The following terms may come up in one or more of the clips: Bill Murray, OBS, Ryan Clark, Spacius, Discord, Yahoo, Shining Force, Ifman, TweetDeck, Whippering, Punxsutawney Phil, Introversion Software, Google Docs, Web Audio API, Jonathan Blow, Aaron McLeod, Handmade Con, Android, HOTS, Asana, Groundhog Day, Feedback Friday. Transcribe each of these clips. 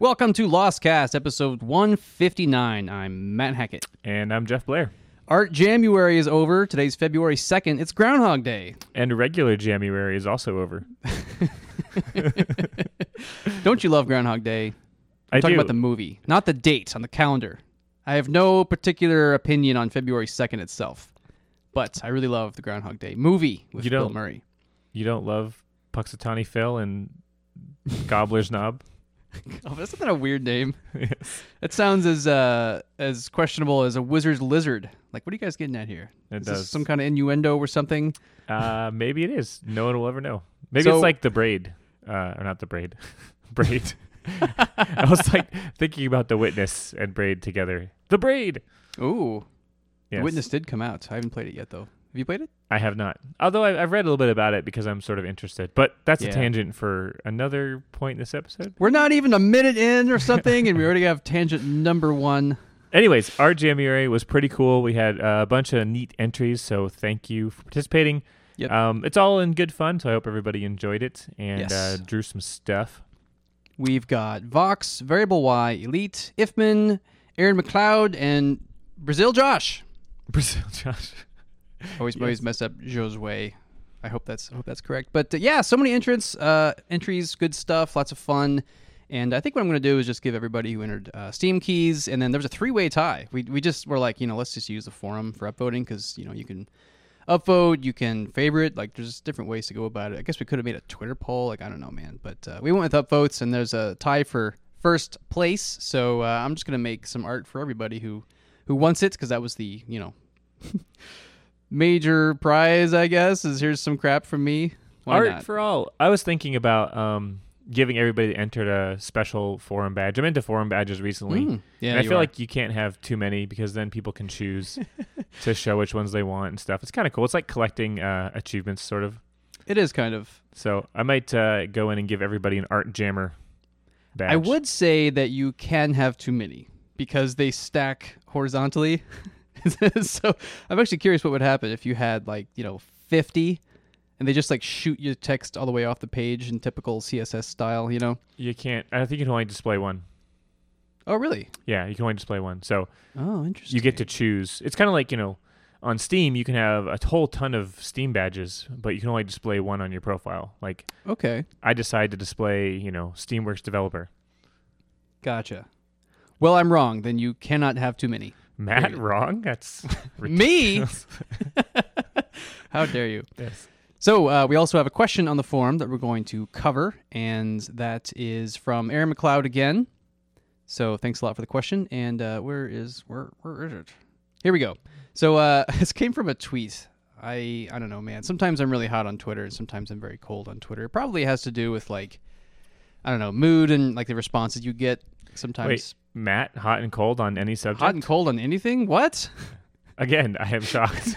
Welcome to Lost Cast, episode 159. I'm Matt Hackett. And I'm Jeff Blair. Art January is over. Today's February 2nd. It's Groundhog Day. And regular January is also over. Don't you love Groundhog Day? I'm talking about the movie, not the date on the calendar. I have no particular opinion on February 2nd itself, but I really love the Groundhog Day movie with Bill Murray. You don't love Punxsutawney Phil and Gobbler's Knob? Oh, isn't that a weird name? Yes. It sounds as questionable as a Wizard's Lizard. Like, what are you guys getting at here? Is this some kind of innuendo or something? Maybe it is. No one will ever know. Maybe it's like the Braid. Or not the Braid. Braid. I was like thinking about The Witness and Braid together. The Braid! Ooh. Yes. The Witness did come out. I haven't played it yet, though. Have you played it? I have not. Although I've read a little bit about it because I'm sort of interested. But that's a tangent for another point in this episode. We're not even a minute in or something, and we already have tangent number one. Anyways, our January was pretty cool. We had a bunch of neat entries, so thank you for participating. Yep. It's all in good fun, so I hope everybody enjoyed it and drew some stuff. We've got Vox, Variable Y, Elite, Ifman, Aaron McLeod, and Brazil Josh. Brazil Josh. Always mess up Josue. I hope that's correct. But so many entries, good stuff, lots of fun. And I think what I'm going to do is just give everybody who entered Steam keys, and then there was a three-way tie. We just were like, let's just use the forum for upvoting because you can upvote, you can favorite. Like, there's different ways to go about it. I guess we could have made a Twitter poll. Like, I don't know, man. But we went with upvotes, and there's a tie for first place. So I'm just going to make some art for everybody who wants it because that was the major prize, I guess, is here's some crap from me. Why not? For all. I was thinking about giving everybody that entered a special forum badge. I'm into forum badges recently. And I feel like you can't have too many because then people can choose to show which ones they want and stuff. It's kind of cool. It's like collecting achievements, sort of. It is kind of. So I might go in and give everybody an Art Jammer badge. I would say that you can have too many because they stack horizontally. So I'm actually curious what would happen if you had 50 and they just shoot your text all the way off the page in typical CSS style, You can't. I think you can only display one. Oh, really? Yeah, you can only display one. So interesting. You get to choose. It's kind of like, on Steam, you can have a whole ton of Steam badges, but you can only display one on your profile. Okay. I decide to display, Steamworks developer. Gotcha. Well, I'm wrong. Then you cannot have too many. Matt, wrong? That's ridiculous. Me? How dare you? Yes. So we also have a question on the forum that we're going to cover, and that is from Aaron McLeod again. So thanks a lot for the question. And where is it? Here we go. So this came from a tweet. I don't know, man. Sometimes I'm really hot on Twitter, and sometimes I'm very cold on Twitter. It probably has to do with mood and the responses you get sometimes. Wait. Matt, hot and cold on any subject? Hot and cold on anything? What? Again, I am shocked.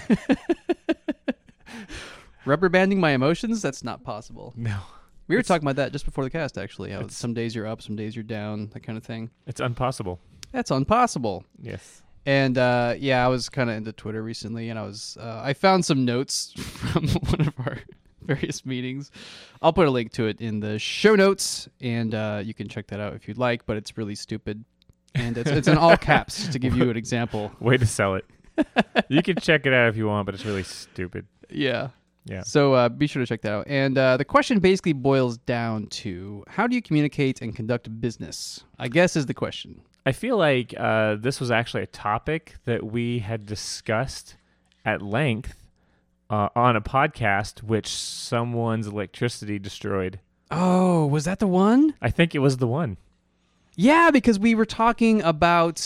Rubber banding my emotions? That's not possible. No. We were talking about that just before the cast, actually. How some days you're up, some days you're down, that kind of thing. It's impossible. That's impossible. Yes. And, I was kind of into Twitter recently, and I found some notes from one of our various meetings. I'll put a link to it in the show notes, and you can check that out if you'd like, but it's really stupid. And it's in all caps to give you an example. Way to sell it. You can check it out if you want, but it's really stupid. Yeah. So be sure to check that out. And the question basically boils down to, how do you communicate and conduct business? I guess is the question. I feel like this was actually a topic that we had discussed at length on a podcast, which someone's electricity destroyed. Oh, was that the one? I think it was the one. Yeah, because we were talking about...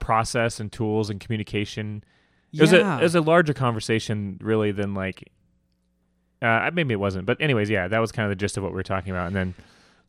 process and tools and communication. It was a larger conversation, really, than maybe it wasn't. But anyways, that was kind of the gist of what we were talking about. And then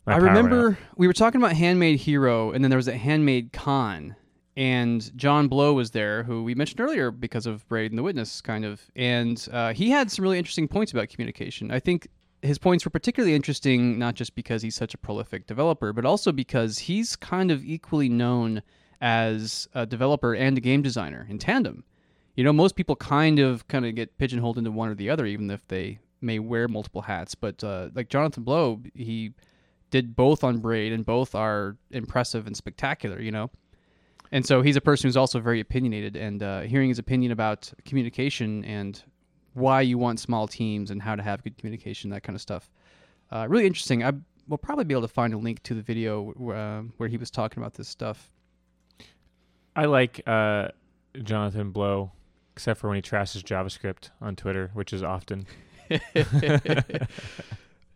I remember we were talking about Handmade Hero, and then there was a Handmade Con. And Jonathan Blow was there, who we mentioned earlier because of Braid and The Witness, kind of. And he had some really interesting points about communication. I think... his points were particularly interesting, not just because he's such a prolific developer, but also because he's kind of equally known as a developer and a game designer in tandem. Most people kind of get pigeonholed into one or the other, even if they may wear multiple hats. But Jonathan Blow, he did both on Braid, and both are impressive and spectacular, you know? And so he's a person who's also very opinionated, and hearing his opinion about communication and why you want small teams and how to have good communication, that kind of stuff. Really interesting. I will probably be able to find a link to the video where he was talking about this stuff. I like Jonathan Blow, except for when he trashes JavaScript on Twitter, which is often.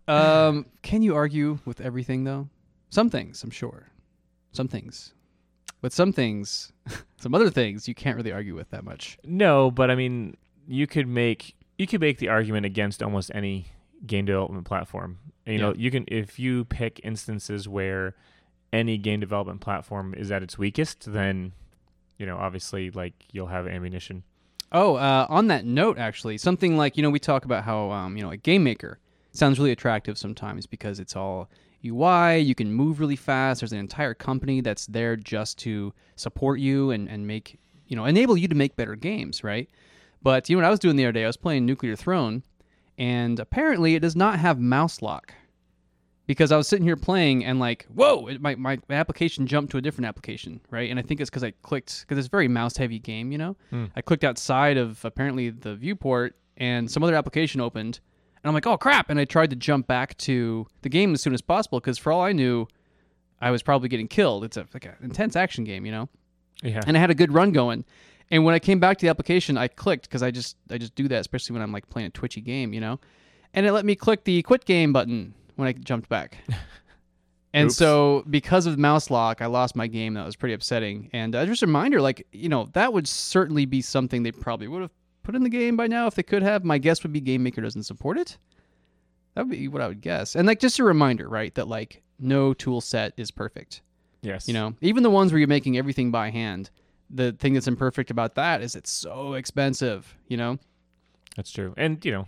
Can you argue with everything, though? Some things, I'm sure. Some things. But some things, some other things, you can't really argue with that much. No, but I mean, you could make the argument against almost any game development platform. You know, you can, if you pick instances where any game development platform is at its weakest, then, you know, obviously, like, you'll have ammunition. Oh, on that note, actually, something like, you know, we talk about how, you know, like GameMaker sounds really attractive sometimes because it's all UI, you can move really fast, there's an entire company that's there just to support you and make, you know, enable you to make better games, right? But, you know, what I was doing the other day, I was playing Nuclear Throne, and apparently it does not have mouse lock. Because I was sitting here playing and like, whoa, my application jumped to a different application, right? And I think it's because I clicked, because it's a very mouse-heavy game, you know? I clicked outside of apparently the viewport and some other application opened. And I'm like, oh, crap. And I tried to jump back to the game as soon as possible because for all I knew, I was probably getting killed. It's like an intense action game, you know? Yeah. And I had a good run going. And when I came back to the application, I clicked because I just do that, especially when I'm like playing a twitchy game, you know? And it let me click the quit game button when I jumped back. And oops. So because of mouse lock, I lost my game. That was pretty upsetting. And just a reminder, like, you know, that would certainly be something they probably would have put in the game by now if they could have. My guess would be GameMaker doesn't support it. That would be what I would guess. And, like, just a reminder, right, that, like, no tool set is perfect. Yes. You know, even the ones where you're making everything by hand, the thing that's imperfect about that is it's so expensive, you know? That's true. And, you know,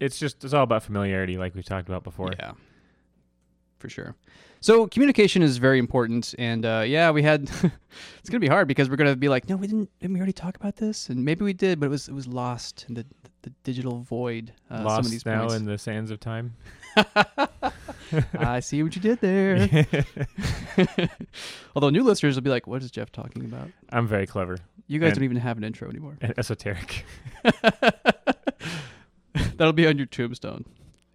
it's all about familiarity, like we've talked about before. Yeah, for sure. So communication is very important, and we had. It's gonna be hard because we're gonna be like, no, we didn't. Didn't we already talk about this? And maybe we did, but it was lost in the digital void. Lost some of these now points. In the sands of time. I see what you did there. Although new listeners will be like, what is Jeff talking about? I'm very clever. You guys don't even have an intro anymore. Esoteric. That'll be on your tombstone.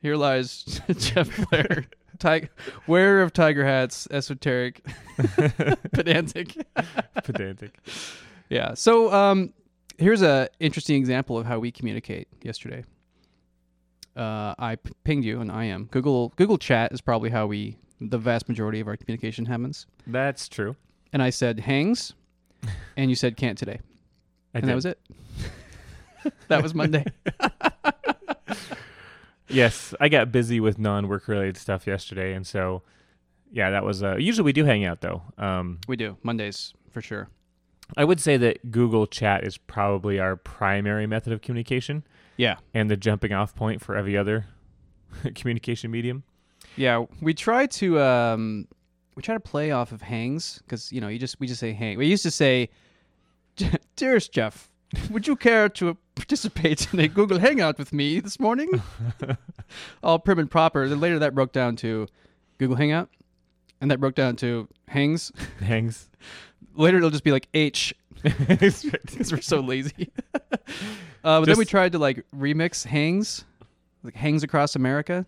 Here lies Jeff Blair, wearer of tiger hats, esoteric, pedantic. Yeah. So here's an interesting example of how we communicate. Yesterday, I pinged you, and I am Google Chat is probably how the vast majority of our communication happens. That's true. And I said hangs, and you said can't today. That was it. That was Monday. Yes, I got busy with non-work related stuff yesterday, and so yeah, that was usually we do hang out though. We do Mondays for sure. I would say that Google Chat is probably our primary method of communication. Yeah, and the jumping off point for every other communication medium. Yeah, we try to play off of hangs because you know we just say hang. We used to say, "Dearest Jeff, would you care to participate in a Google Hangout with me this morning?" All prim and proper. Then later that broke down to Google Hangout, and that broke down to hangs. Hangs. Later it'll just be like H, because we're so lazy. But then we tried to like remix hangs, like hangs across America.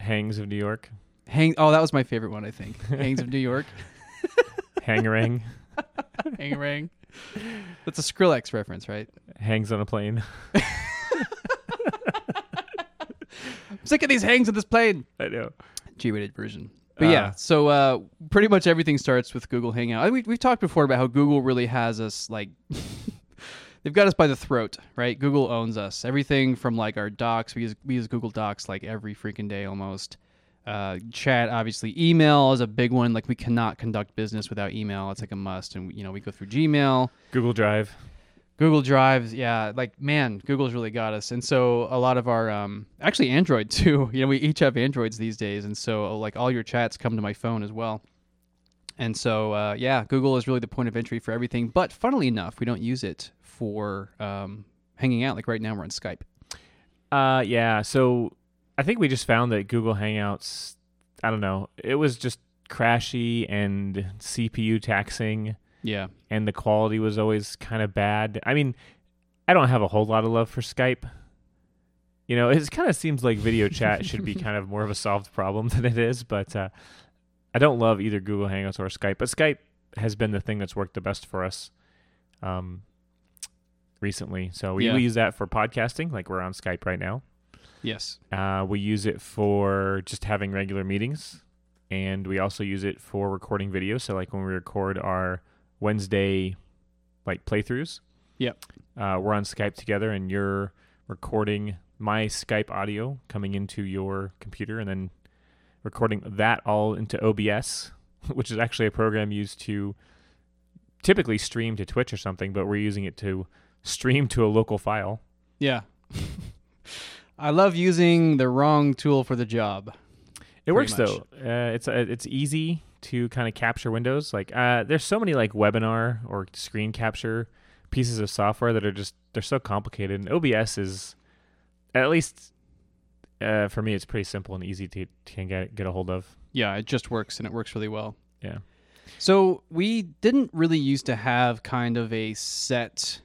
Hangs of New York. Oh, that was my favorite one, I think. Hangs of New York. Hangarang. Hangarang. That's a Skrillex reference, right? Hangs on a plane. I'm sick of these hangs on this plane. I know. G-rated version. But yeah, so pretty much everything starts with Google Hangout. We've talked before about how Google really has us, like, they've got us by the throat, right? Google owns us. Everything from, like, our docs. We use Google Docs, like, every freaking day almost. Chat, obviously. Email is a big one. Like, we cannot conduct business without email. It's like a must. And, you know, we go through Gmail. Google Drive. Yeah. Like, man, Google's really got us. And so a lot of our, actually Android too, you know, we each have Androids these days. And so like all your chats come to my phone as well. And so, Google is really the point of entry for everything. But funnily enough, we don't use it for hanging out. Like right now we're on Skype. So I think we just found that Google Hangouts, I don't know. It was just crashy and CPU taxing. Yeah. And the quality was always kind of bad. I mean, I don't have a whole lot of love for Skype. You know, it kind of seems like video chat should be kind of more of a solved problem than it is, but I don't love either Google Hangouts or Skype, but Skype has been the thing that's worked the best for us recently. So we use that for podcasting, like we're on Skype right now. Yes. We use it for just having regular meetings, and we also use it for recording video. So like when we record our Wednesday like playthroughs, yep. We're on Skype together, and you're recording my Skype audio coming into your computer and then recording that all into OBS, which is actually a program used to typically stream to Twitch or something, but we're using it to stream to a local file. Yeah. I love using the wrong tool for the job. It works though. It's easy to kind of capture windows. Like there's so many like webinar or screen capture pieces of software that are just, they're so complicated. And OBS is, at least for me, it's pretty simple and easy to get a hold of. Yeah, it just works, and it works really well. Yeah. So we didn't really used to have kind of a set,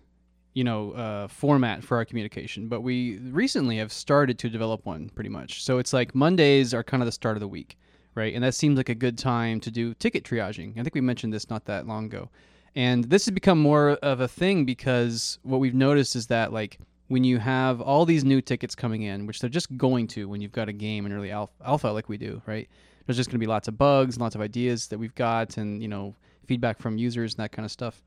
format for our communication, but we recently have started to develop one pretty much. So it's like Mondays are kind of the start of the week, right? And that seems like a good time to do ticket triaging. I think we mentioned this not that long ago. And this has become more of a thing because what we've noticed is that like when you have all these new tickets coming in, which they're just going to when you've got a game in early alpha like we do, right? There's just going to be lots of bugs, lots of ideas that we've got and, feedback from users and that kind of stuff.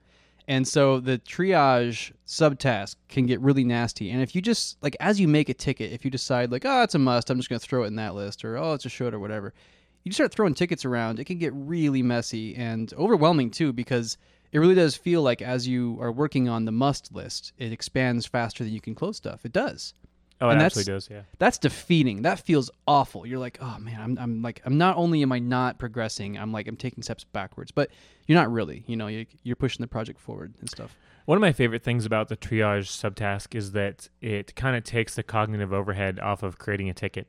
And so the triage subtask can get really nasty. And if you just, like, as you make a ticket, if you decide, like, oh, it's a must, I'm just going to throw it in that list, or, oh, it's a should, or whatever, you start throwing tickets around, it can get really messy and overwhelming, too, because it really does feel like as you are working on the must list, it expands faster than you can close stuff. It does. Oh, and it actually does, yeah. That's defeating. That feels awful. You're like, oh, man, I'm not only am I not progressing, I'm taking steps backwards. But you're not really, you're pushing the project forward and stuff. One of my favorite things about the triage subtask is that it kind of takes the cognitive overhead off of creating a ticket.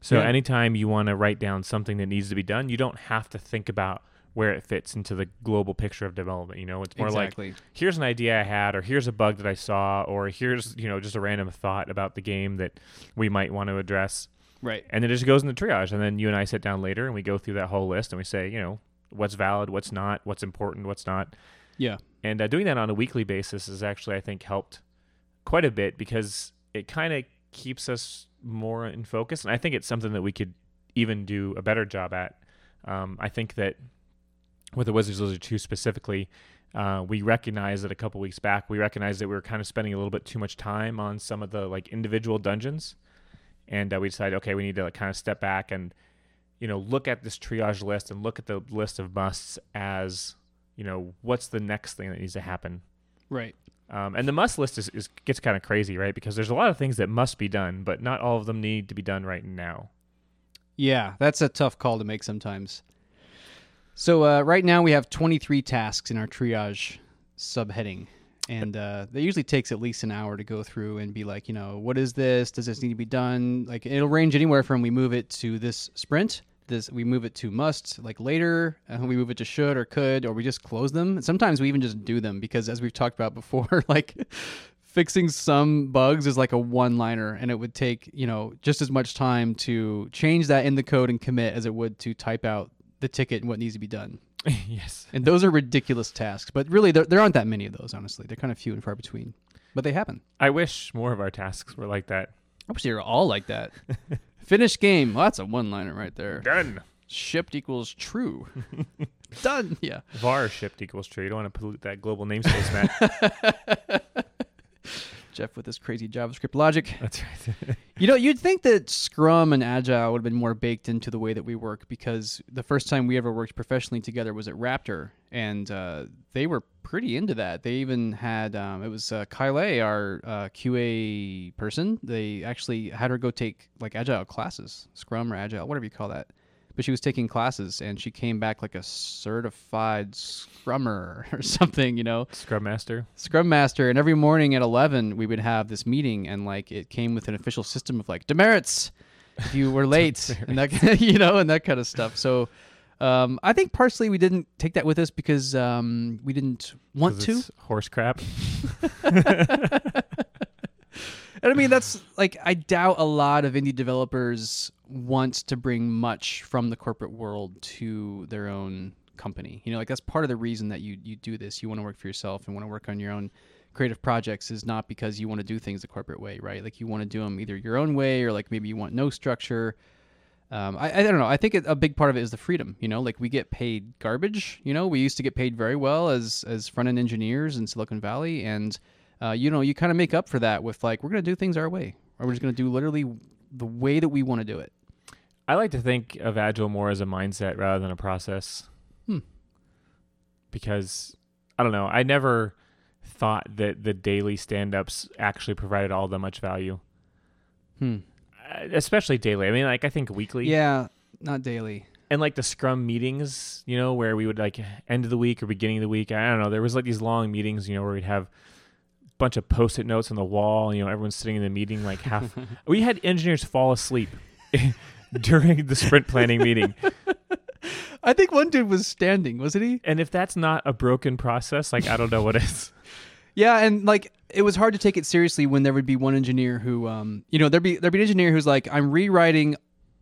So anytime you want to write down something that needs to be done, you don't have to think about where it fits into the global picture of development. It's more like, here's an idea I had, or here's a bug that I saw, or here's, just a random thought about the game that we might want to address. Right. And it just goes into triage. And then you and I sit down later and we go through that whole list and we say, what's valid, what's not, what's important, what's not. Yeah. And doing that on a weekly basis has actually, I think, helped quite a bit because it kind of keeps us more in focus. And I think it's something that we could even do a better job at. I think that with the Wizard's Lizard 2 specifically, we recognized that a couple weeks back, we were kind of spending a little bit too much time on some of the like individual dungeons. And we decided, okay, we need to like, kind of step back and, look at this triage list and look at the list of musts as, what's the next thing that needs to happen. Right. And the must list is gets kind of crazy, right? Because there's a lot of things that must be done, but not all of them need to be done right now. Yeah, that's a tough call to make sometimes. So right now we have 23 tasks in our triage subheading, and that usually takes at least an hour to go through and be like, what is this? Does this need to be done? Like it'll range anywhere from we move it to this sprint, we move it to must, like later, we move it to should or could, or we just close them. And sometimes we even just do them because as we've talked about before, like fixing some bugs is like a one-liner, and it would take, just as much time to change that in the code and commit as it would to type out the ticket and what needs to be done. Yes. And those are ridiculous tasks, but really there aren't that many of those, honestly. They're kind of few and far between, but they happen. I wish more of our tasks were like that. I wish they were all like that. Finish game. Well, that's a one-liner right there. Done. Shipped equals true. Done. Yeah. Var shipped equals true. You don't want to pollute that global namespace, Matt. Jeff with his crazy JavaScript logic. That's right. You'd think that Scrum and Agile would have been more baked into the way that we work, because the first time we ever worked professionally together was at Raptor, and they were pretty into that. They even had, it was Kyle, our QA person. They actually had her go take like Agile classes, Scrum or Agile, whatever you call that. But she was taking classes, and she came back like a certified scrummer or something, Scrum Master. Scrum Master. And every morning at 11, we would have this meeting, and like it came with an official system of like demerits, if you were late and that, you know, and that kind of stuff. So I think partially we didn't take that with us because we didn't want to. It's horse crap. And I mean, that's like, I doubt a lot of indie developers want to bring much from the corporate world to their own company. You know, like that's part of the reason that you do this. You want to work for yourself and want to work on your own creative projects is not because you want to do things the corporate way, right? Like you want to do them either your own way or like maybe you want no structure. I don't know. I think a big part of it is the freedom, you know, like we get paid garbage. You know, we used to get paid very well as front-end engineers in Silicon Valley, and you know, you kind of make up for that with like, we're going to do things our way, or we're just going to do literally the way that we want to do it. I like to think of Agile more as a mindset rather than a process. Because, I don't know, I never thought that the daily stand-ups actually provided all that much value. Especially daily. I mean, like, I think weekly. Yeah, not daily. And like the Scrum meetings, you know, where we would like end of the week or beginning of the week. I don't know. There was like these long meetings, you know, where we'd have bunch of post-it notes on the wall, you know, everyone's sitting in the meeting like half we had engineers fall asleep during the sprint planning meeting. I think one dude was standing, wasn't he? And if that's not a broken process, like I don't know what is. Yeah, and like it was hard to take it seriously when there would be one engineer who you know, there'd be an engineer who's like, I'm rewriting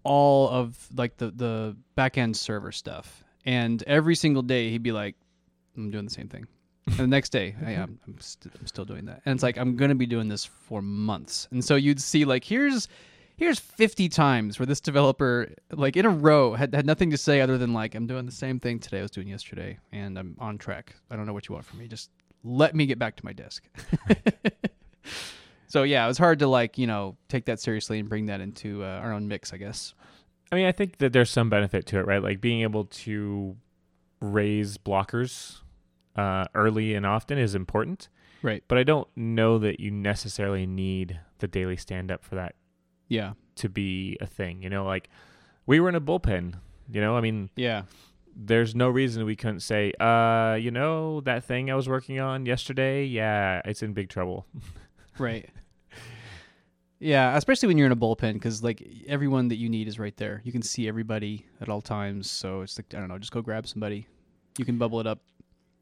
all of like the back end server stuff, and every single day he'd be like, I'm doing the same thing. And the next day, I'm still doing that. And it's like, I'm going to be doing this for months. And so you'd see like, here's 50 times where this developer, like in a row, had nothing to say other than like, I'm doing the same thing today I was doing yesterday, and I'm on track. I don't know what you want from me. Just let me get back to my desk. So yeah, it was hard to like, you know, take that seriously and bring that into our own mix, I guess. I mean, I think that there's some benefit to it, right? Like being able to raise blockers early and often is important, right? But I don't know that you necessarily need the daily stand-up for that, yeah, to be a thing. You know, like we were in a bullpen. You know, I mean, yeah, there's no reason we couldn't say, you know, that thing I was working on yesterday, yeah, it's in big trouble, right? Yeah, especially when you're in a bullpen, because like everyone that you need is right there. You can see everybody at all times, so it's like, I don't know, just go grab somebody. You can bubble it up.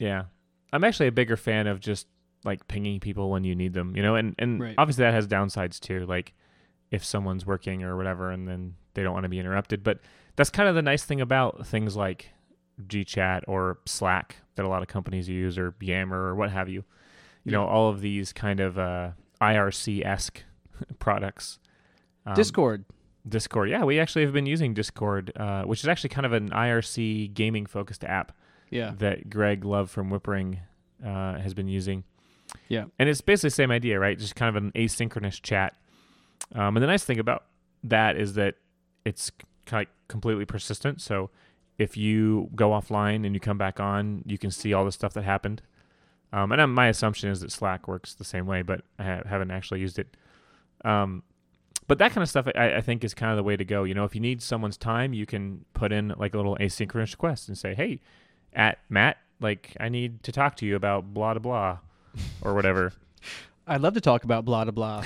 Yeah. I'm actually a bigger fan of just like pinging people when you need them, you know, and right. Obviously that has downsides too. Like if someone's working or whatever, and then they don't want to be interrupted, but that's kind of the nice thing about things like GChat or Slack that a lot of companies use, or Yammer or what have you, you know, all of these kind of, IRC-esque products, Discord. Yeah. We actually have been using Discord, which is actually kind of an IRC gaming focused app. Yeah, that Greg Love from Whippering has been using. Yeah, and it's basically the same idea, right? Just kind of an asynchronous chat. And the nice thing about that is that it's kind of completely persistent. So if you go offline and you come back on, you can see all the stuff that happened. And my assumption is that Slack works the same way, but I haven't actually used it. But that kind of stuff, I think, is kind of the way to go. You know, if you need someone's time, you can put in like a little asynchronous request and say, hey, at Matt, like I need to talk to you about blah blah blah, or whatever. I'd love to talk about blah blah blah.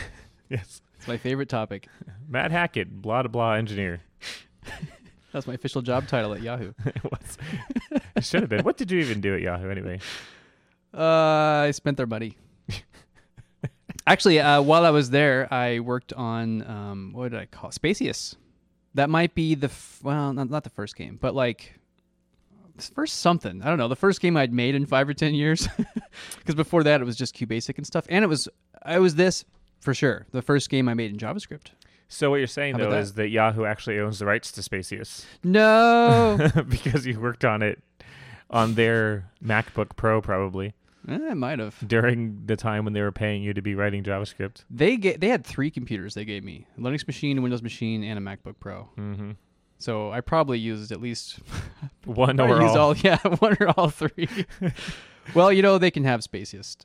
Yes, it's my favorite topic. Matt Hackett, blah blah engineer. That's my official job title at Yahoo. It was. It should have been. What did you even do at Yahoo anyway? I spent their money. Actually, while I was there, I worked on what did I call it? Spacius? That might be not the first game, but like. First something. I don't know. The first game I'd made in 5 or 10 years. Because before that, it was just QBasic and stuff. And I was this, for sure, the first game I made in JavaScript. So what you're saying, though, is that Yahoo actually owns the rights to Spacius. No! Because you worked on it on their MacBook Pro, probably. I might have. During the time when they were paying you to be writing JavaScript. They had 3 computers they gave me. A Linux machine, a Windows machine, and a MacBook Pro. Mm-hmm. So I probably used at least one or all. One or all 3. Well, you know, they can have Spacius.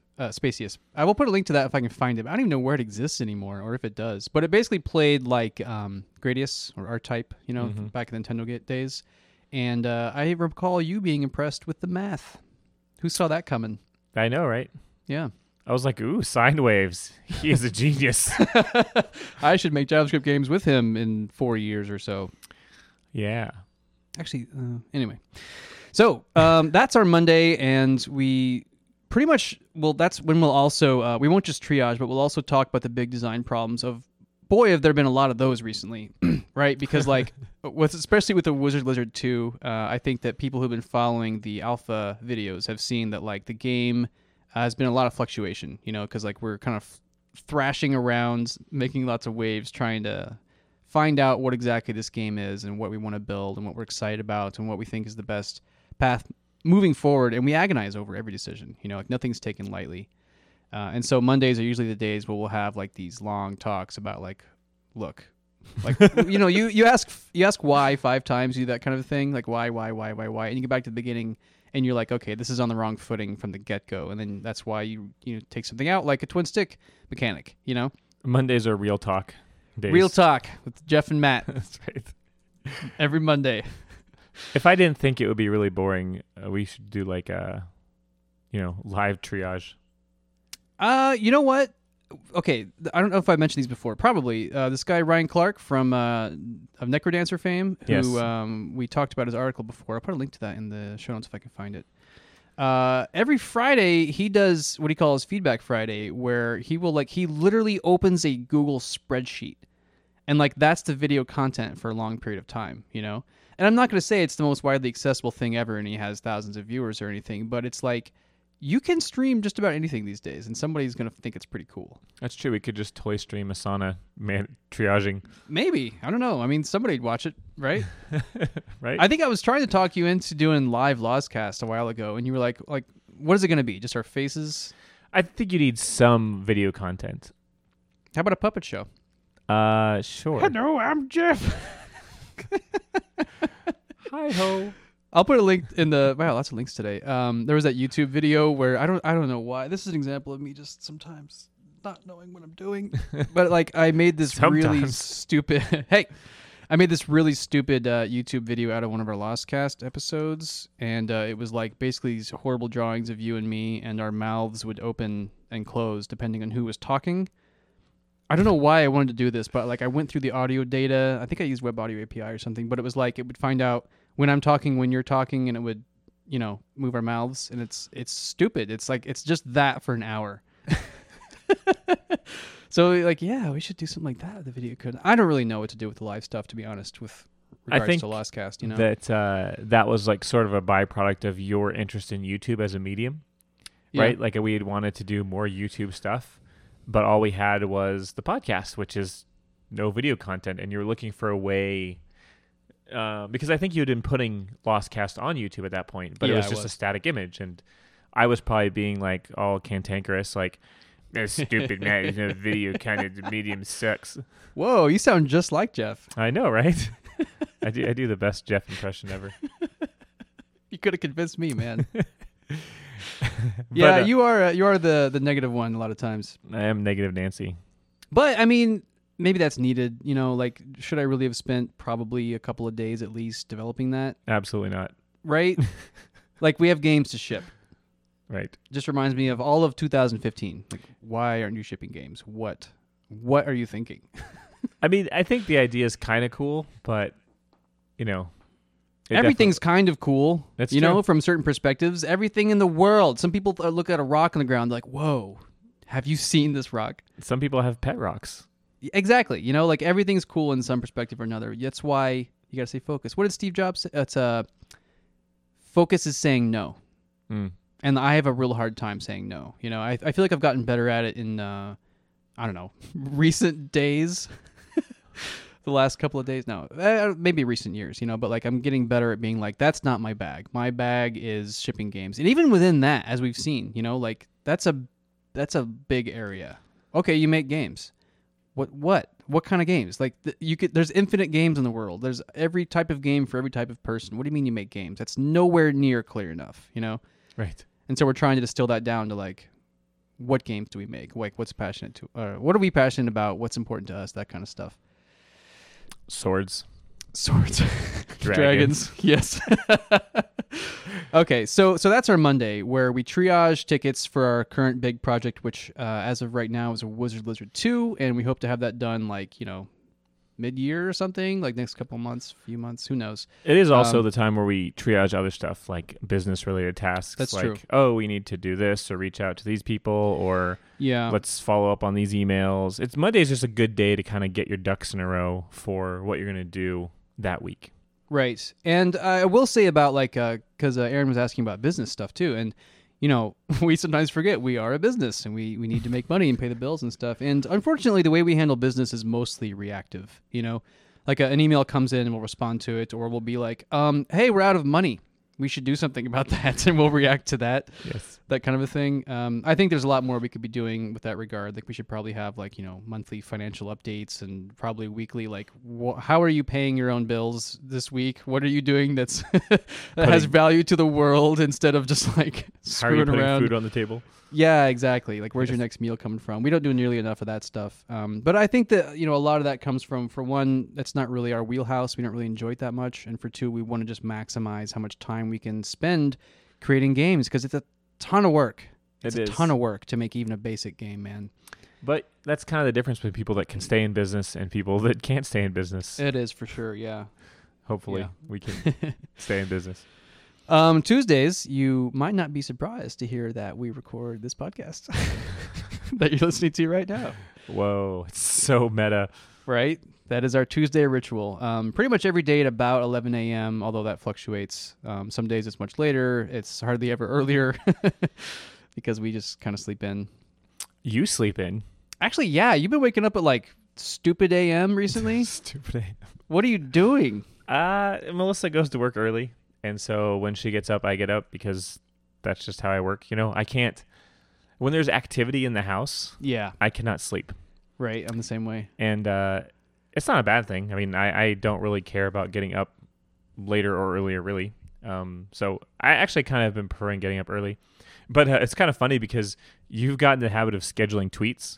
I will put a link to that if I can find it. I don't even know where it exists anymore, or if it does. But it basically played like Gradius or R-Type, you know, back in the Nintendo days. And I recall you being impressed with the math. Who saw that coming? I know, right? Yeah. I was like, ooh, sine waves. He is a genius. I should make JavaScript games with him in 4 years or so. Yeah. Actually, anyway. So that's our Monday, and we pretty much, well, that's when we'll also, we won't just triage, but we'll also talk about the big design problems of, boy, have there been a lot of those recently, right? Because like, especially with the Wizard's Lizard 2, I think that people who've been following the alpha videos have seen that like the game has been a lot of fluctuation, you know, because like we're kind of thrashing around, making lots of waves, trying to find out what exactly this game is and what we want to build and what we're excited about and what we think is the best path moving forward. And we agonize over every decision, you know, like nothing's taken lightly. And so Mondays are usually the days where we'll have like these long talks about like, look, like, you know, you ask why 5 times, you do that kind of thing. Like why, and you get back to the beginning and you're like, okay, this is on the wrong footing from the get go. And then that's why you take something out like a twin stick mechanic, you know, Mondays are real talk days. Real talk with Jeff and Matt. That's right. Every Monday. If I didn't think it would be really boring, we should do like a, you know, live triage. You know what? Okay, I don't know if I mentioned these before. Probably this guy Ryan Clark from of NecroDancer fame, who yes. We talked about his article before. I'll put a link to that in the show notes if I can find it. Every Friday he does what he calls Feedback Friday, where he will like he literally opens a Google spreadsheet, and like that's the video content for a long period of time, you know. And I'm not going to say it's the most widely accessible thing ever, and he has thousands of viewers or anything, but it's like. You can stream just about anything these days, and somebody's going to think it's pretty cool. That's true. We could just toy stream Asana triaging. Maybe. I don't know. I mean, somebody'd watch it, right? Right. I think I was trying to talk you into doing live Lost Cast a while ago, and you were like, what is it going to be? Just our faces? I think you need some video content. How about a puppet show? Sure. Hello, I'm Jeff. Hi-ho. I'll put a link in the lots of links today. There was that YouTube video where I don't know why. This is an example of me just sometimes not knowing what I'm doing. But like I made this really stupid YouTube video out of one of our Lost Cast episodes, and it was like basically these horrible drawings of you and me, and our mouths would open and close depending on who was talking. I don't know why I wanted to do this, but like I went through the audio data. I think I used Web Audio API or something, but it was like it would find out when I'm talking, when you're talking, and it would, you know, move our mouths, and it's stupid. It's like it's just that for an hour. So like, yeah, we should do something like that. The video could. I don't really know what to do with the live stuff, to be honest. With regards to Lost Cast, you know, that that was like sort of a byproduct of your interest in YouTube as a medium, yeah. Right? Like we had wanted to do more YouTube stuff, but all we had was the podcast, which is no video content, and you're looking for a way. Because I think you'd been putting Lost Cast on YouTube at that point, but yeah, it was just a static image, and I was probably being like all cantankerous, like that's stupid, man. There's no video kind of the medium sucks. Whoa, you sound just like Jeff. I know, right? I do the best Jeff impression ever. You could have convinced me, man. Yeah, you are the negative one a lot of times. I am negative Nancy. But I mean. Maybe that's needed, you know, like, should I really have spent probably a couple of days at least developing that? Absolutely not. Right? Like, we have games to ship. Right. Just reminds me of all of 2015. Like, why aren't you shipping games? What are you thinking? I mean, I think the idea is kind of cool, but, you know. Everything's kind of cool. That's true. You know, from certain perspectives. Everything in the world. Some people look at a rock on the ground like, whoa, have you seen this rock? Some people have pet rocks. Exactly. You know, like everything's cool in some perspective or another. That's why you got to stay focused. What did Steve Jobs say? It's focus is saying no. Mm. And I have a real hard time saying no. You know, I feel like I've gotten better at it in, I don't know, recent days, the last couple of days. No, maybe recent years, you know, but like I'm getting better at being like, that's not my bag. My bag is shipping games. And even within that, as we've seen, you know, like that's a big area. Okay. You make games. What kind of games? Like there's infinite games in the world. There's every type of game for every type of person. What do you mean you make games? That's nowhere near clear enough, you know? Right. And so we're trying to distill that down to like, what games do we make? Like what's passionate to, what are we passionate about? What's important to us? That kind of stuff. Swords. dragons. Yes. Okay, so that's our Monday, where we triage tickets for our current big project, which as of right now is Wizard's Lizard 2, and we hope to have that done, like, you know, mid-year or something, like next couple months, few months, who knows. It is also the time where we triage other stuff, like business-related tasks. That's like, true. Oh, we need to do this, or reach out to these people, or let's follow up on these emails. It's Monday's just a good day to kind of get your ducks in a row for what you're going to do that week. Right. And I will say about, like, because Aaron was asking about business stuff too, and, you know, we sometimes forget we are a business and we need to make money and pay the bills and stuff. And unfortunately, the way we handle business is mostly reactive, you know, like an email comes in and we'll respond to it, or we'll be like, hey, we're out of money. We should do something about that. And we'll react to that, that kind of a thing. I think there's a lot more we could be doing with that regard. Like, we should probably have, like, you know, monthly financial updates, and probably weekly, like, how are you paying your own bills this week? What are you doing that's has value to the world, instead of just, like, screwing around. How are you putting food on the table? Yeah, exactly. Like, where's your next meal coming from? We don't do nearly enough of that stuff. But I think that, you know, a lot of that comes from, for one, that's not really our wheelhouse. We don't really enjoy it that much. And for two, we want to just maximize how much time we can spend creating games, because it's a ton of work. It's a ton of work to make even a basic game, man. But that's kind of the difference between people that can stay in business and people that can't stay in business. It is, for sure. Yeah. Hopefully we can stay in business. Tuesdays, you might not be surprised to hear that we record this podcast that you're listening to right now. Whoa, it's so meta. Right? That is our Tuesday ritual. Pretty much every day at about 11 a.m., although that fluctuates. Some days it's much later. It's hardly ever earlier because we just kind of sleep in. You sleep in? Actually, yeah. You've been waking up at, like, stupid a.m. recently. Stupid a.m. What are you doing? Melissa goes to work early. And so when she gets up, I get up, because that's just how I work. You know, I can't. When there's activity in the house, I cannot sleep. Right. I'm the same way. And it's not a bad thing. I mean, I don't really care about getting up later or earlier, really. So I actually kind of been preferring getting up early. But it's kind of funny because you've gotten the habit of scheduling tweets.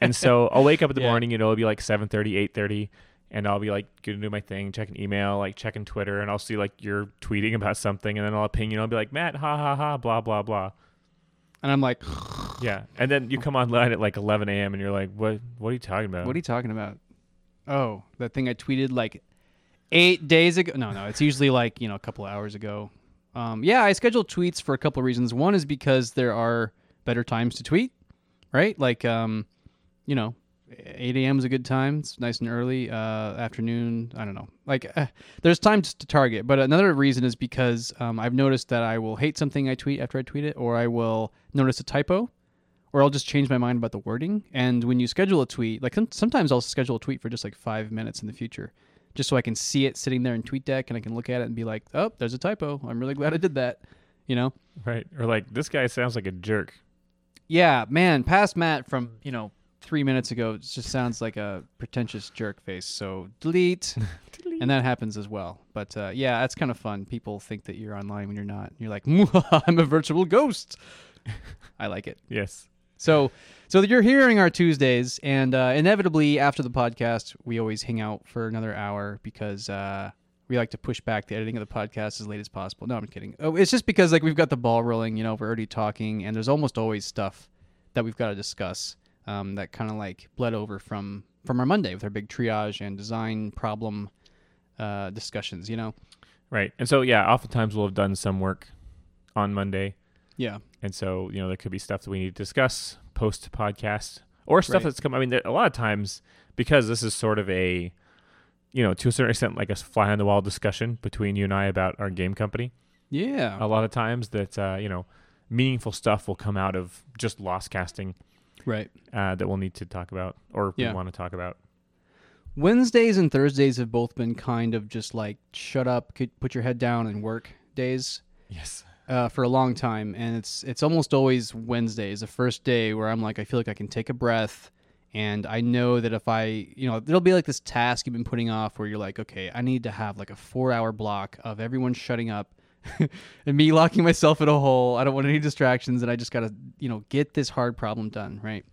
And so I'll wake up in the morning, you know, it'll be like 7:30, 8:30. And I'll be like, going to do my thing, check an email, like checking Twitter, and I'll see like you're tweeting about something, and then I'll ping you, and I'll be like, Matt, ha ha ha, blah blah blah. And I'm like, yeah. And then you come online at like 11 a.m. and you're like, what are you talking about? What are you talking about? Oh, that thing I tweeted like 8 days ago. No, it's usually like, you know, a couple of hours ago. Yeah, I schedule tweets for a couple of reasons. One is because there are better times to tweet, right? Like, you know. 8 a.m. is a good time. It's nice and early. Afternoon, I don't know. Like, there's time to target. But another reason is because I've noticed that I will hate something I tweet after I tweet it, or I will notice a typo, or I'll just change my mind about the wording. And when you schedule a tweet, like sometimes I'll schedule a tweet for just like 5 minutes in the future, just so I can see it sitting there in TweetDeck, and I can look at it and be like, oh, there's a typo. I'm really glad I did that, you know? Right. Or like, this guy sounds like a jerk. Yeah, man. Past Matt from, you know, 3 minutes ago, it just sounds like a pretentious jerk face. So delete. And that happens as well. But yeah, that's kind of fun. People think that you're online when you're not. You're like, I'm a virtual ghost. I like it. Yes. So you're hearing our Tuesdays, and inevitably after the podcast, we always hang out for another hour because we like to push back the editing of the podcast as late as possible. No, I'm kidding. Oh, it's just because like we've got the ball rolling. You know, we're already talking, and there's almost always stuff that we've got to discuss. That kind of like bled over from our Monday with our big triage and design problem discussions, you know? Right. And so, yeah, oftentimes we'll have done some work on Monday. Yeah. And so, you know, there could be stuff that we need to discuss post-podcast or stuff that's come. I mean, there, a lot of times, because this is sort of a, you know, to a certain extent, like a fly-on-the-wall discussion between you and I about our game company. Yeah. A lot of times that, you know, meaningful stuff will come out of just lost casting. Right. That we'll need to talk about or we want to talk about. Wednesdays and Thursdays have both been kind of just like shut up, put your head down and work days. Yes. For a long time. And it's almost always Wednesdays, the first day where I'm like, I feel like I can take a breath. And I know that if I, you know, there'll be like this task you've been putting off where you're like, okay, I need to have like a 4-hour block of everyone shutting up. And me locking myself in a hole. I don't want any distractions, and I just gotta, you know, get this hard problem done, right?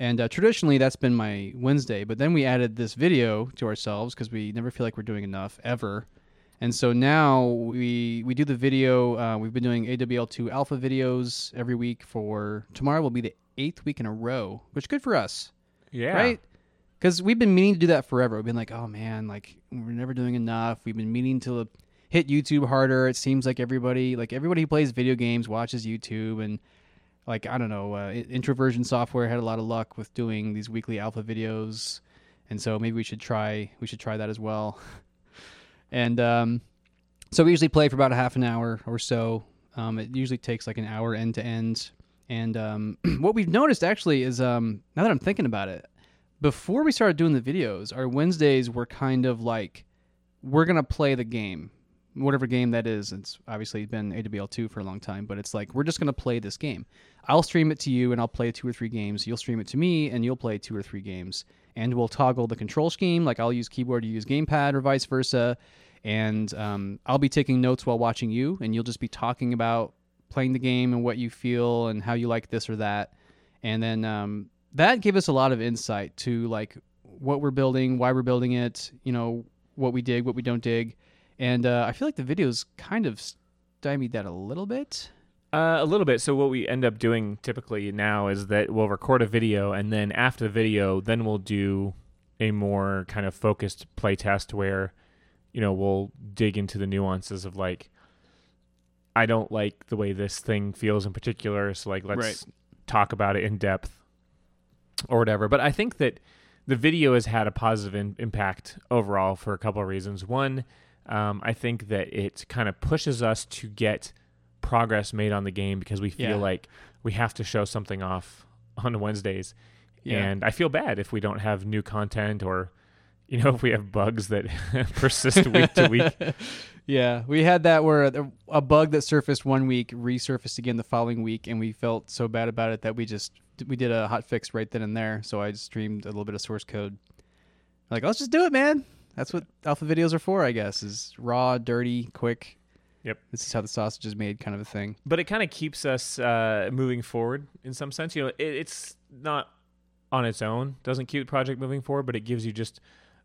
And traditionally, that's been my Wednesday. But then we added this video to ourselves because we never feel like we're doing enough ever. And so now we do the video. We've been doing AWL2 alpha videos every week for tomorrow will be the 8th week in a row, which is good for us. Yeah. Right? Because we've been meaning to do that forever. We've been like, oh, man, like we're never doing enough. We've been meaning to hit YouTube harder. It seems like everybody who plays video games watches YouTube. And like, I don't know, Introversion Software had a lot of luck with doing these weekly alpha videos. And so maybe we should try that as well. And so we usually play for about a half an hour or so. It usually takes like an hour end to end. And what we've noticed actually is, now that I'm thinking about it, before we started doing the videos, our Wednesdays were kind of like, we're going to play the game, whatever game that is. It's obviously been AWL2 for a long time, but it's like, we're just going to play this game. I'll stream it to you and I'll play 2 or 3 games. You'll stream it to me and you'll play 2 or 3 games. And we'll toggle the control scheme. Like I'll use keyboard, you use gamepad or vice versa. And I'll be taking notes while watching you and you'll just be talking about playing the game and what you feel and how you like this or that. And then that gave us a lot of insight to like what we're building, why we're building it, you know, what we dig, what we don't dig. And I feel like the videos kind of stymied that a little bit. So what we end up doing typically now is that we'll record a video and then after the video, then we'll do a more kind of focused play test where, you know, we'll dig into the nuances of like, I don't like the way this thing feels in particular. So like, let's talk about it in depth or whatever. But I think that the video has had a positive impact overall for a couple of reasons. One, I think that it kind of pushes us to get progress made on the game because we feel like we have to show something off on Wednesdays. Yeah. And I feel bad if we don't have new content or, you know, if we have bugs that persist week to week. Yeah, we had that where a bug that surfaced one week resurfaced again the following week, and we felt so bad about it that we did a hot fix right then and there. So I streamed a little bit of source code. Like, let's just do it, man. That's what alpha videos are for, I guess, is raw, dirty, quick. Yep. This is how the sausage is made kind of a thing. But it kind of keeps us moving forward in some sense. You know, it's not on its own. Doesn't keep the project moving forward, but it gives you just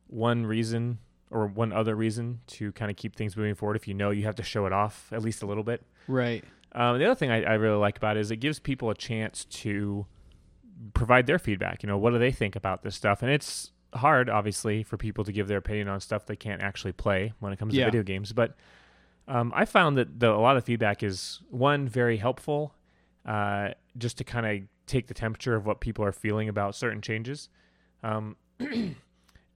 one reason or one other reason to kind of keep things moving forward if you know you have to show it off at least a little bit. Right. The other thing I really like about it is it gives people a chance to provide their feedback. You know, what do they think about this stuff? And it's hard, obviously, for people to give their opinion on stuff they can't actually play when it comes to video games. But I found that a lot of feedback is, one, very helpful just to kind of take the temperature of what people are feeling about certain changes.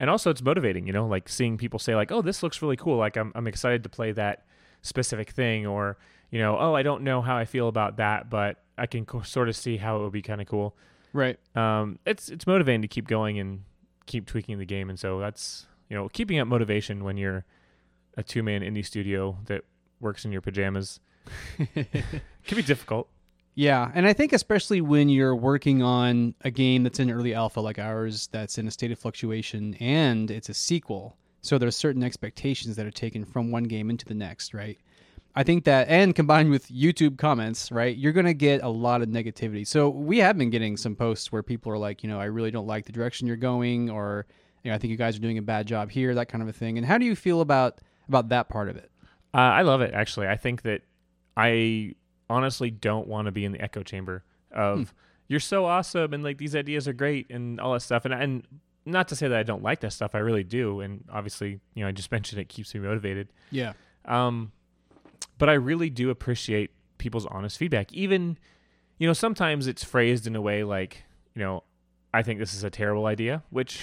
And also it's motivating, you know, like seeing people say like, oh, this looks really cool. Like I'm excited to play that specific thing, or, you know, oh, I don't know how I feel about that, but I can sort of see how it would be kind of cool. Right. It's motivating to keep going and keep tweaking the game. And so that's, you know, keeping up motivation when you're a 2-man indie studio that works in your pajamas can be difficult. Yeah. And I think especially when you're working on a game that's in early alpha like ours, that's in a state of fluctuation and it's a sequel. So there's certain expectations that are taken from one game into the next, right? I think that, and combined with YouTube comments, right, you're going to get a lot of negativity. So we have been getting some posts where people are like, you know, I really don't like the direction you're going, or, you know, I think you guys are doing a bad job here, that kind of a thing. And how do you feel about that part of it? I love it, actually. I think that I honestly don't want to be in the echo chamber of you're so awesome and like these ideas are great and all that stuff. And not to say that I don't like that stuff. I really do. And obviously, you know, I just mentioned it keeps me motivated. Yeah. But I really do appreciate people's honest feedback. Even, you know, sometimes it's phrased in a way like, you know, I think this is a terrible idea, which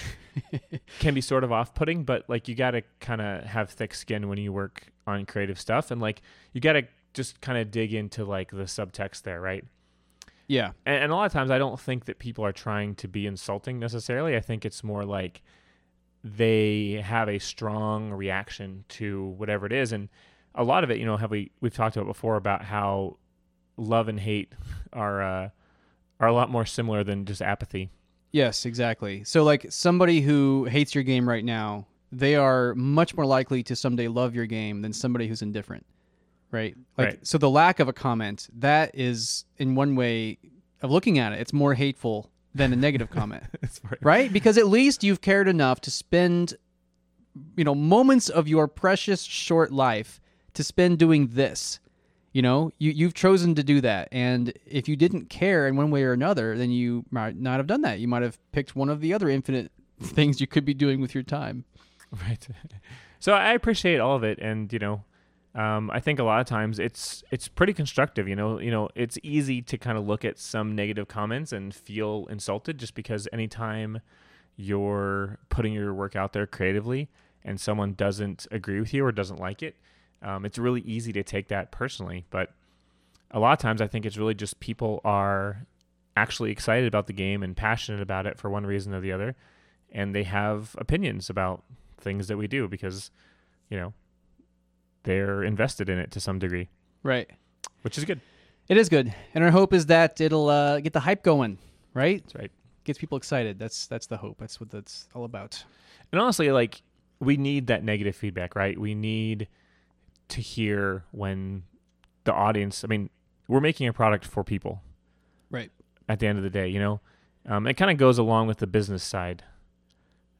can be sort of off-putting, but like you got to kind of have thick skin when you work on creative stuff. And like, you got to just kind of dig into like the subtext there. Right. Yeah. And a lot of times I don't think that people are trying to be insulting necessarily. I think it's more like they have a strong reaction to whatever it is. And a lot of it, you know, we've talked about before about how love and hate are a lot more similar than just apathy. Yes, exactly. So like somebody who hates your game right now, they are much more likely to someday love your game than somebody who's indifferent, right? Like, right. So the lack of a comment, that is in one way of looking at it, it's more hateful than a negative comment, right? Because at least you've cared enough to spend, you know, moments of your precious short life to spend doing this. You know, you've chosen to do that. And if you didn't care in one way or another, then you might not have done that. You might have picked one of the other infinite things you could be doing with your time. Right. So I appreciate all of it. And, you know, I think a lot of times it's pretty constructive. You know, it's easy to kind of look at some negative comments and feel insulted, just because anytime you're putting your work out there creatively and someone doesn't agree with you or doesn't like it, it's really easy to take that personally. But a lot of times I think it's really just people are actually excited about the game and passionate about it for one reason or the other, and they have opinions about things that we do because, you know, they're invested in it to some degree. Right. Which is good. It is good. And our hope is that it'll get the hype going, right? That's right. Gets people excited. That's the hope. That's what that's all about. And honestly, like, we need that negative feedback, right? We need to hear when the audience, I mean, we're making a product for people, right? At the end of the day, you know, it kind of goes along with the business side,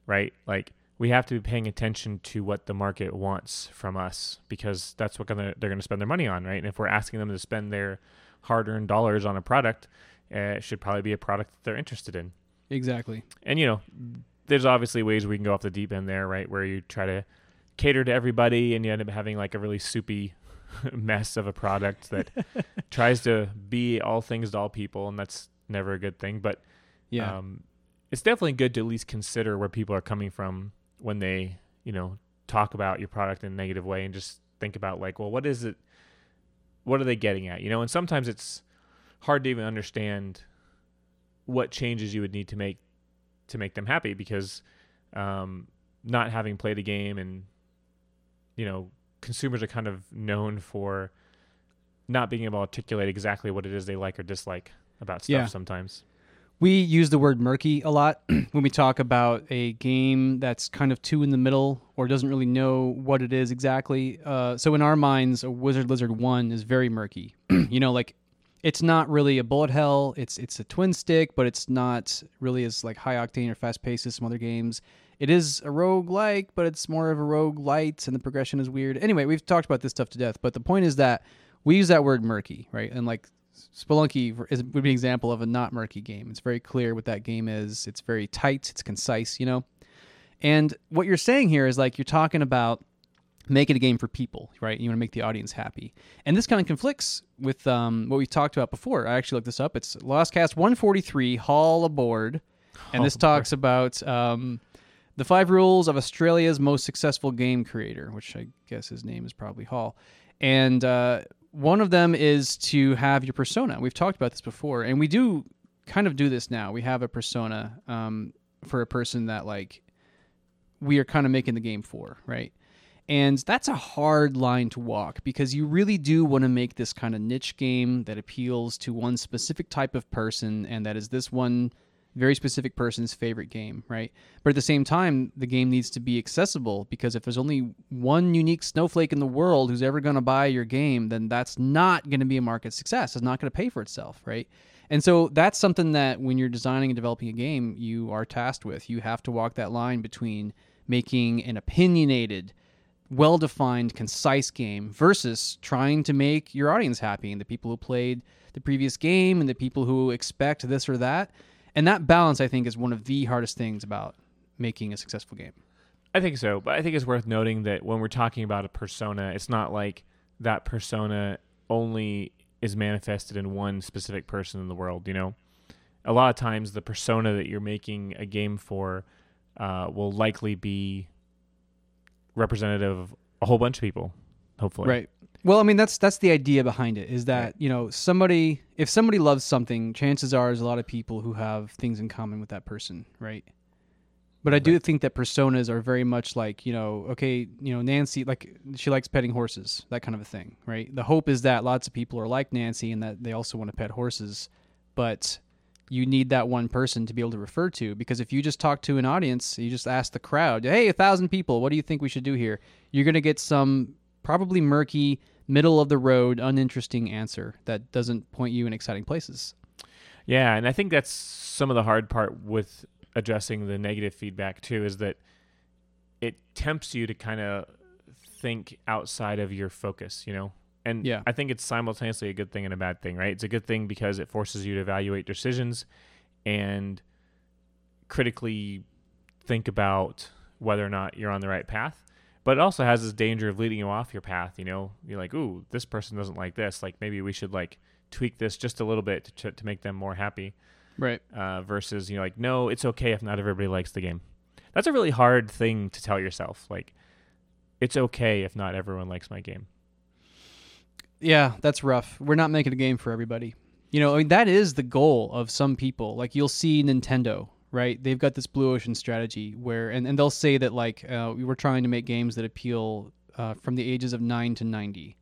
right? Like, we have to be paying attention to what the market wants from us, because that's what they're going to spend their money on, right? And if we're asking them to spend their hard-earned dollars on a product, it should probably be a product that they're interested in. Exactly. And, you know, there's obviously ways we can go off the deep end there, right? Where you try to cater to everybody and you end up having like a really soupy mess of a product that tries to be all things to all people, and that's never a good thing. But yeah, it's definitely good to at least consider where people are coming from when they, you know, talk about your product in a negative way, and just think about like, well, what is it, what are they getting at, you know? And sometimes it's hard to even understand what changes you would need to make them happy, because not having played a game, and, you know, consumers are kind of known for not being able to articulate exactly what it is they like or dislike about stuff. Yeah. Sometimes we use the word murky a lot when we talk about a game that's kind of too in the middle or doesn't really know what it is exactly. So in our minds, a Wizard's Lizard 1 is very murky. You know, like, it's not really a bullet hell. It's a twin stick, but it's not really as like high octane or fast paced as some other games. It is a roguelike, but it's more of a roguelite, and the progression is weird. Anyway, we've talked about this stuff to death, but the point is that we use that word murky, right? And like Spelunky would be an example of a not murky game. It's very clear what that game is. It's very tight. It's concise, you know? And what you're saying here is like, you're talking about making a game for people, right? You want to make the audience happy. And this kind of conflicts with what we talked about before. I actually looked this up. It's Lost Cast 143, Haul Aboard. And this talks about the 5 rules of Australia's most successful game creator, which I guess his name is probably Hall. And one of them is to have your persona. We've talked about this before, and we do kind of do this now. We have a persona for a person that like we are kind of making the game for, right? And that's a hard line to walk, because you really do want to make this kind of niche game that appeals to one specific type of person, and that is this one very specific person's favorite game, right? But at the same time, the game needs to be accessible, because if there's only one unique snowflake in the world who's ever going to buy your game, then that's not going to be a market success. It's not going to pay for itself, right? And so that's something that when you're designing and developing a game, you are tasked with. You have to walk that line between making an opinionated, well-defined, concise game versus trying to make your audience happy and the people who played the previous game and the people who expect this or that. And that balance, I think, is one of the hardest things about making a successful game. I think so. But I think it's worth noting that when we're talking about a persona, it's not like that persona only is manifested in one specific person in the world. You know, a lot of times the persona that you're making a game for will likely be representative of a whole bunch of people, hopefully. Right. Well, I mean, that's the idea behind it, is that, you know, if somebody loves something, chances are there's a lot of people who have things in common with that person, right? But I do think that personas are very much like, you know, okay, you know, Nancy, like, she likes petting horses, that kind of a thing, right? The hope is that lots of people are like Nancy and that they also want to pet horses, but you need that one person to be able to refer to, because if you just talk to an audience, you just ask the crowd, hey, 1,000 people, what do you think we should do here? You're going to get some probably murky, middle of the road, uninteresting answer that doesn't point you in exciting places. Yeah, and I think that's some of the hard part with addressing the negative feedback too, is that it tempts you to kind of think outside of your focus, you know? And yeah. I think it's simultaneously a good thing and a bad thing, right? It's a good thing because it forces you to evaluate decisions and critically think about whether or not you're on the right path. But it also has this danger of leading you off your path, you know? You're like, ooh, this person doesn't like this. Like, maybe we should, like, tweak this just a little bit to make them more happy. Right. Versus, you know, like, no, it's okay if not everybody likes the game. That's a really hard thing to tell yourself. Like, it's okay if not everyone likes my game. Yeah, that's rough. We're not making a game for everybody. You know, I mean, that is the goal of some people. Like, you'll see Nintendo, right? They've got this blue ocean strategy where, and they'll say that, like, we're trying to make games that appeal from the ages of 9 to 90,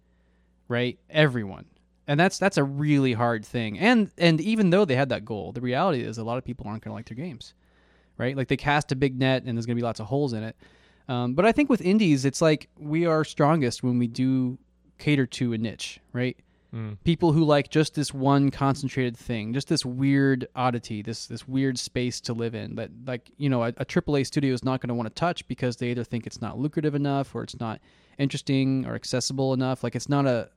right? Everyone. And that's a really hard thing. And even though they had that goal, the reality is a lot of people aren't going to like their games, right? Like, they cast a big net and there's going to be lots of holes in it. But I think with indies, it's like we are strongest when we do cater to a niche, right? Mm. People who like just this one concentrated thing, just this weird oddity, this weird space to live in that, like, you know, a AAA studio is not going to want to touch because they either think it's not lucrative enough or it's not interesting or accessible enough. Like, it's not a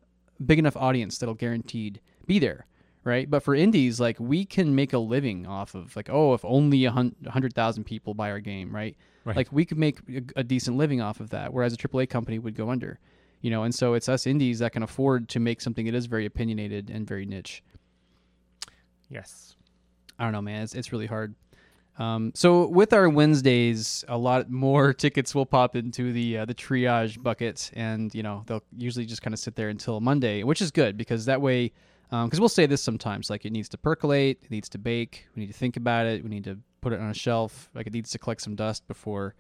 big enough audience that'll guaranteed be there, right? But for indies, like, we can make a living off of, like, oh, if only 100,000 people buy our game, right? Right. Like, we could make a decent living off of that, whereas a AAA company would go under, you know? And so it's us indies that can afford to make something that is very opinionated and very niche. Yes. I don't know, man. It's really hard. So with our Wednesdays, a lot more tickets will pop into the triage bucket, and, you know, they'll usually just kind of sit there until Monday, which is good because that way, because we'll say this sometimes, like, it needs to percolate, it needs to bake, we need to think about it, we need to put it on a shelf, like, it needs to collect some dust before,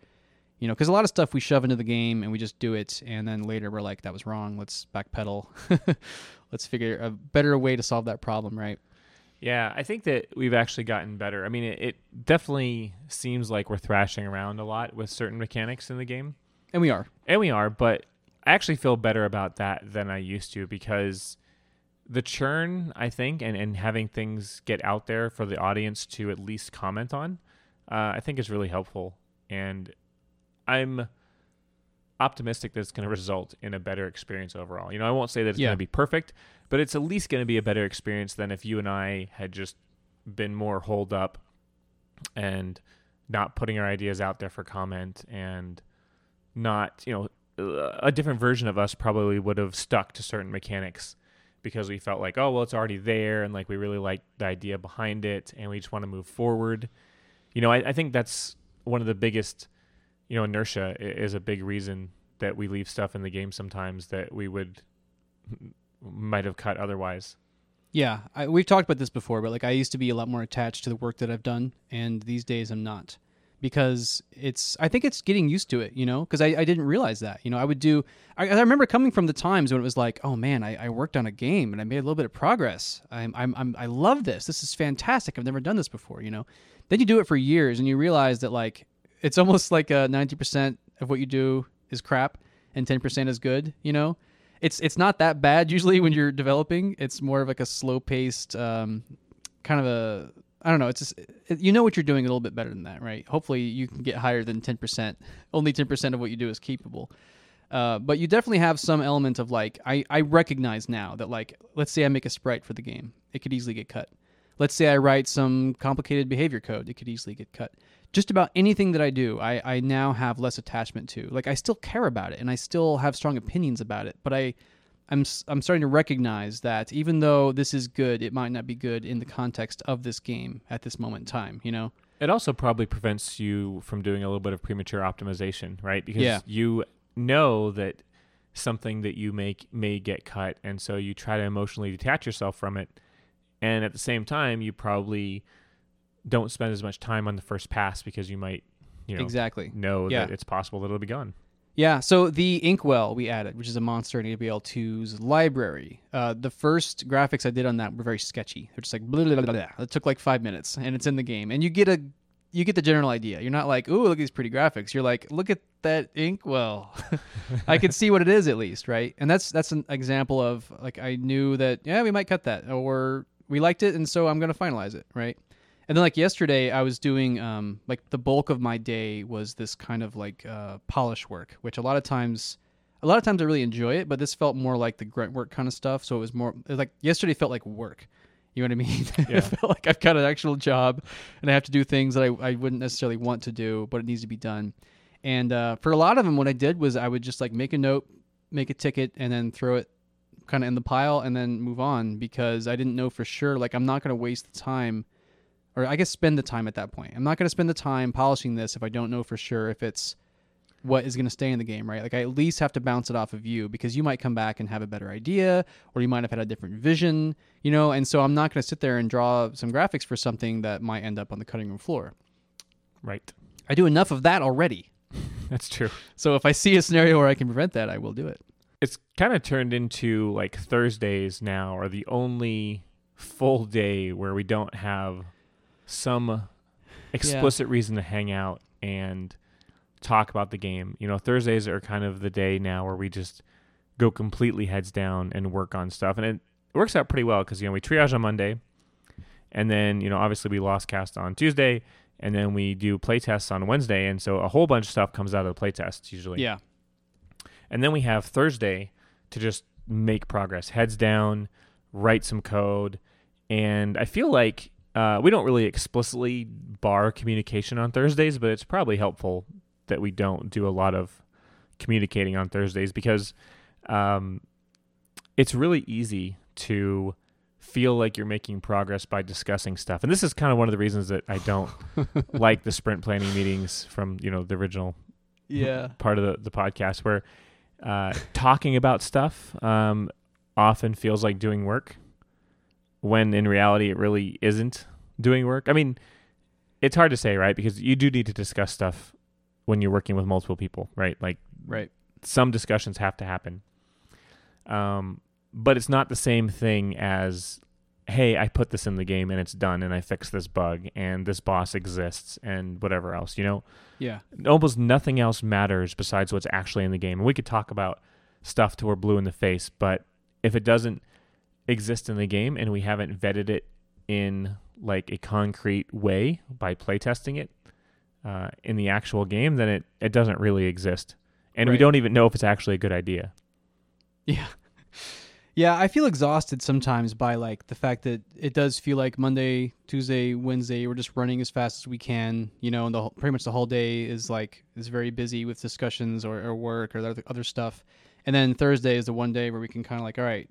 you know, because a lot of stuff we shove into the game and we just do it, and then later we're like, that was wrong, let's backpedal, let's figure a better way to solve that problem, right? Yeah, I think that we've actually gotten better. I mean, it definitely seems like we're thrashing around a lot with certain mechanics in the game. And we are, but I actually feel better about that than I used to, because the churn, I think, and having things get out there for the audience to at least comment on, I think is really helpful. And I'm optimistic that it's going to result in a better experience overall. You know, I won't say that it's going to be perfect, but it's at least going to be a better experience than if you and I had just been more holed up and not putting our ideas out there for comment, and not, you know, a different version of us probably would have stuck to certain mechanics, because we felt like, oh, well, it's already there, and, like, we really like the idea behind it, and we just want to move forward. You know, I think that's one of the biggest, you know, inertia is a big reason that we leave stuff in the game sometimes that we might have cut otherwise. Yeah, we've talked about this before, but, like, I used to be a lot more attached to the work that I've done, and these days I'm not. Because I think it's getting used to it, you know, because I didn't realize that, you know, I remember coming from the times when it was like, oh man, I worked on a game and I made a little bit of progress. I love this. This is fantastic. I've never done this before, you know. Then you do it for years and you realize that, like, it's almost like 90% of what you do is crap and 10% is good, you know. It's not that bad usually when you're developing. It's more of like a slow paced kind of a, I don't know. It's just, you know what you're doing a little bit better than that, right? Hopefully you can get higher than 10%. Only 10% of what you do is capable. But you definitely have some element of, like, I recognize now that, like, let's say I make a sprite for the game. It could easily get cut. Let's say I write some complicated behavior code. It could easily get cut. Just about anything that I do, I now have less attachment to. Like, I still care about it and I still have strong opinions about it. But I'm starting to recognize that even though this is good, it might not be good in the context of this game at this moment in time, you know? It also probably prevents you from doing a little bit of premature optimization, right? Because you know that something that you make may get cut, and so you try to emotionally detach yourself from it. And at the same time, you probably don't spend as much time on the first pass because you might, you know, that it's possible that it'll be gone. Yeah, so the inkwell we added, which is a monster in ABL2's library. The first graphics I did on that were very sketchy. They're just like, blah, blah, blah, blah. It took like 5 minutes, and it's in the game. And you get the general idea. You're not like, ooh, look at these pretty graphics. You're like, look at that inkwell. I can see what it is at least, right? And that's an example of, like, I knew that, yeah, we might cut that, or we liked it, and so I'm going to finalize it, right? And then, like, yesterday I was doing, like, the bulk of my day was this kind of, like, polish work, which a lot of times I really enjoy it, but this felt more like the grunt work kind of stuff. So it was like, yesterday felt like work. You know what I mean? Yeah. It felt like I've got an actual job and I have to do things that I wouldn't necessarily want to do, but it needs to be done. And for a lot of them, what I did was I would just, like, make a note, make a ticket, and then throw it kind of in the pile and then move on, because I didn't know for sure. Like, I'm not going to waste the time, or I guess spend the time at that point. I'm not going to spend the time polishing this if I don't know for sure if it's what is going to stay in the game, right? Like, I at least have to bounce it off of you, because you might come back and have a better idea, or you might have had a different vision, you know? And so I'm not going to sit there and draw some graphics for something that might end up on the cutting room floor. Right. I do enough of that already. That's true. So if I see a scenario where I can prevent that, I will do it. It's kind of turned into, like, Thursdays now are the only full day where we don't have some explicit reason to hang out and talk about the game. You know, Thursdays are kind of the day now where we just go completely heads down and work on stuff. And it works out pretty well, because, you know, we triage on Monday, and then, you know, obviously we Lost Cast on Tuesday, and then we do play tests on Wednesday. And so a whole bunch of stuff comes out of the play tests usually. Yeah. And then we have Thursday to just make progress, heads down, write some code. And I feel like we don't really explicitly bar communication on Thursdays, but it's probably helpful that we don't do a lot of communicating on Thursdays, because it's really easy to feel like you're making progress by discussing stuff. And this is kind of one of the reasons that I don't like the sprint planning meetings from, you know, the original part of the podcast, where talking about stuff often feels like doing work, when in reality it really isn't doing work. I mean, it's hard to say, right? Because you do need to discuss stuff when you're working with multiple people, right? Like, right. Some discussions have to happen. But it's not the same thing as, hey, I put this in the game and it's done, and I fixed this bug, and this boss exists, and whatever else, you know? Yeah. Almost nothing else matters besides what's actually in the game. And we could talk about stuff till we're blue in the face, but if it doesn't exist in the game and we haven't vetted it in, like, a concrete way by playtesting it, in the actual game, then it doesn't really exist. And right. We don't even know if it's actually a good idea. Yeah. Yeah, I feel exhausted sometimes by, like, the fact that it does feel like Monday, Tuesday, Wednesday, we're just running as fast as we can, you know, and pretty much the whole day is, like, is very busy with discussions or work or other stuff. And then Thursday is the one day where we can kind of, like, all right,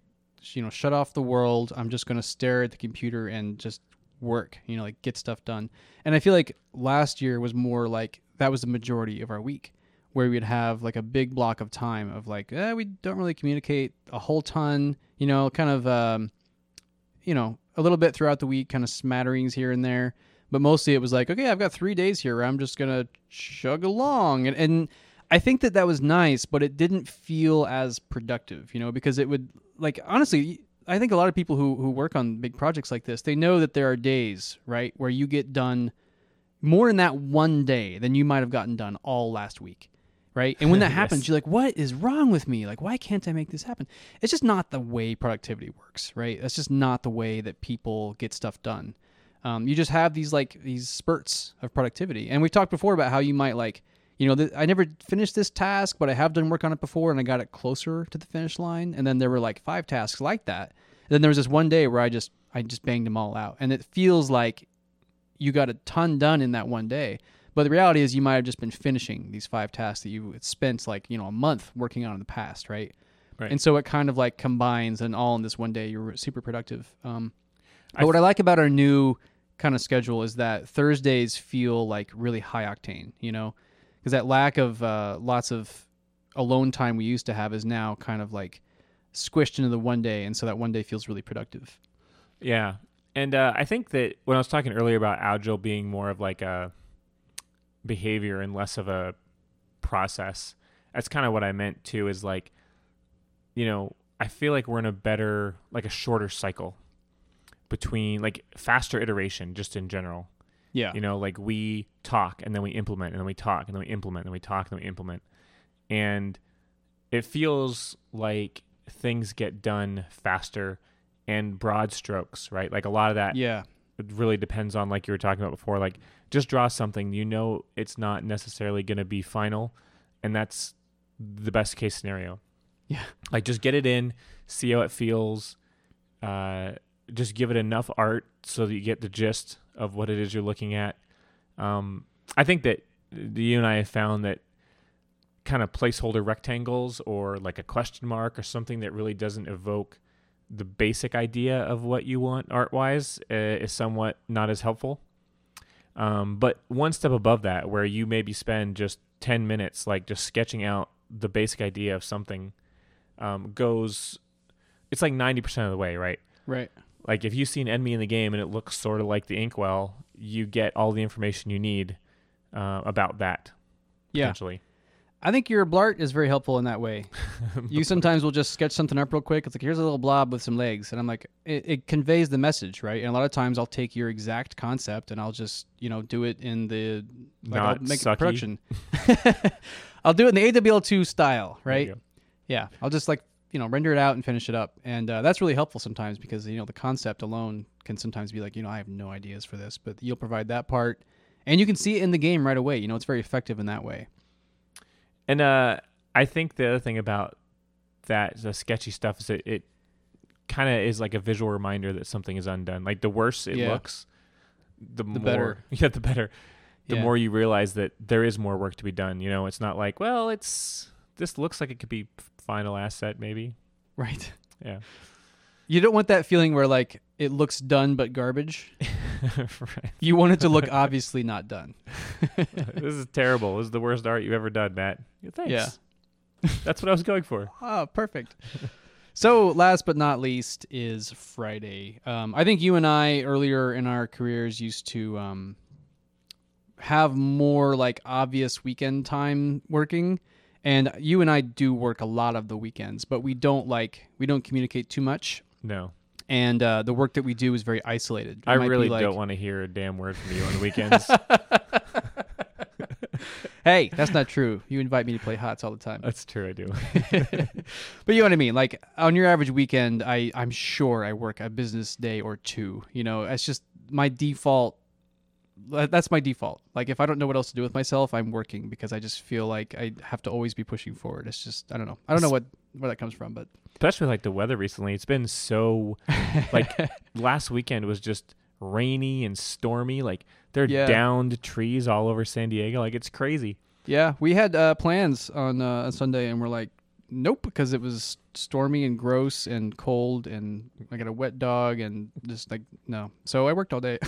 you know, shut off the world. I'm just going to stare at the computer and just work, you know, like, get stuff done. And I feel like last year was more like that was the majority of our week, where we'd have, like, a big block of time of, like, we don't really communicate a whole ton, you know, kind of, you know, a little bit throughout the week, kind of smatterings here and there. But mostly it was like, okay, I've got 3 days here where I'm just going to chug along. And I think that was nice, but it didn't feel as productive, you know, because it would, like, honestly, I think a lot of people who work on big projects like this, they know that there are days, right, where you get done more in that one day than you might have gotten done all last week, right? And when that happens, Yes. You're like, what is wrong with me? Like, why can't I make this happen? It's just not the way productivity works, right? That's just not the way that people get stuff done. You just have these spurts of productivity. And we've talked before about how you might, like, you know, I never finished this task, but I have done work on it before, and I got it closer to the finish line. And then there were, like, 5 tasks like that. And then there was this one day where I just banged them all out. And it feels like you got a ton done in that one day. But the reality is you might have just been finishing these 5 tasks that you spent, like, you know, a month working on in the past, right? Right. And so it kind of, like, combines, and all in this one day, you're super productive. But what I like about our new kind of schedule is that Thursdays feel, like, really high octane, you know? Because that lack of lots of alone time we used to have is now kind of, like, squished into the one day, and so that one day feels really productive. Yeah, and I think that when I was talking earlier about Agile being more of, like, a behavior and less of a process, that's kind of what I meant too, is, like, you know, I feel like we're in a better, like, a shorter cycle between, like, faster iteration just in general. Yeah. You know, like, we talk and then we implement and then we talk and then we implement and we talk and then we implement. And it feels like things get done faster and broad strokes, right? Like a lot of that, yeah, it really depends on, like you were talking about before, like just draw something, you know, it's not necessarily going to be final, and that's the best case scenario. Yeah, like just get it in, see how it feels, just give it enough art so that you get the gist of what it is you're looking at. I think that you and I have found that kind of placeholder rectangles or like a question mark or something that really doesn't evoke the basic idea of what you want art-wise is somewhat not as helpful. But one step above that, where you maybe spend just 10 minutes like just sketching out the basic idea of something, goes, it's like 90% of the way, right? Right. Like if you see an enemy in the game and it looks sort of like the inkwell, you get all the information you need about that. Yeah. Potentially. I think your blart is very helpful in that way. You sometimes will just sketch something up real quick. It's like, here's a little blob with some legs. And I'm like, it conveys the message, right? And a lot of times I'll take your exact concept and I'll just, you know, do it in the... like, I'll make a production. I'll do it in the AWL2 style, right? Yeah. I'll just like, you know, render it out and finish it up. And that's really helpful sometimes because, you know, the concept alone can sometimes be like, you know, I have no ideas for this. But you'll provide that part. And you can see it in the game right away. You know, it's very effective in that way. And I think the other thing about that, the sketchy stuff, is it kind of is like a visual reminder that something is undone. Like the worse it looks, the more better. Yeah, the better. The more you realize that there is more work to be done. You know, it's not like, well, this looks like it could be final asset maybe. Right. Yeah. You don't want that feeling where like it looks done but garbage. Right. You want it to look obviously not done. This is terrible. This is the worst art you've ever done, Matt. Yeah, thanks. Yeah. That's what I was going for. Oh, perfect. So last but not least is Friday. I think you and I earlier in our careers used to have more like obvious weekend time working. And you and I do work a lot of the weekends, but we don't communicate too much. No. And the work that we do is very isolated. I really don't want to hear a damn word from you on the weekends. Hey, that's not true. You invite me to play HOTS all the time. That's true, I do. But you know what I mean? Like, on your average weekend, I'm sure I work a business day or two. You know, it's just my default. That's my default. Like, if I don't know what else to do with myself, I'm working because I just feel like I have to always be pushing forward. It's just, I don't know. I don't know where that comes from, but especially like the weather recently, it's been so like last weekend was just rainy and stormy. Like they're downed trees all over San Diego. Like it's crazy. Yeah. We had plans on a Sunday and we're like, nope, because it was stormy and gross and cold and I got a wet dog and just like, no. So I worked all day.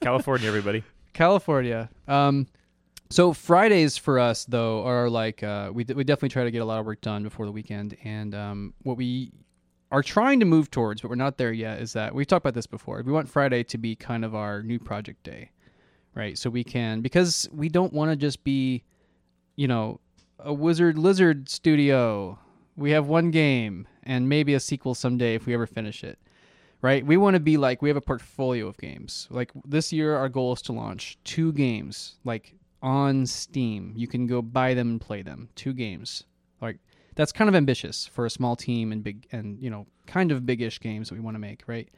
California, everybody. California. So Fridays for us, though, are like we definitely try to get a lot of work done before the weekend. And what we are trying to move towards, but we're not there yet, is that we've talked about this before. We want Friday to be kind of our new project day, right? So we can, because we don't want to just be, you know, a Wizard's Lizard studio. We have one game and maybe a sequel someday if we ever finish it, right? We want to be like, we have a portfolio of games. Like this year, our goal is to launch 2 games, like on Steam. You can go buy them and play them. 2 games. Like that's kind of ambitious for a small team and big and, you know, kind of big-ish games that we want to make, right?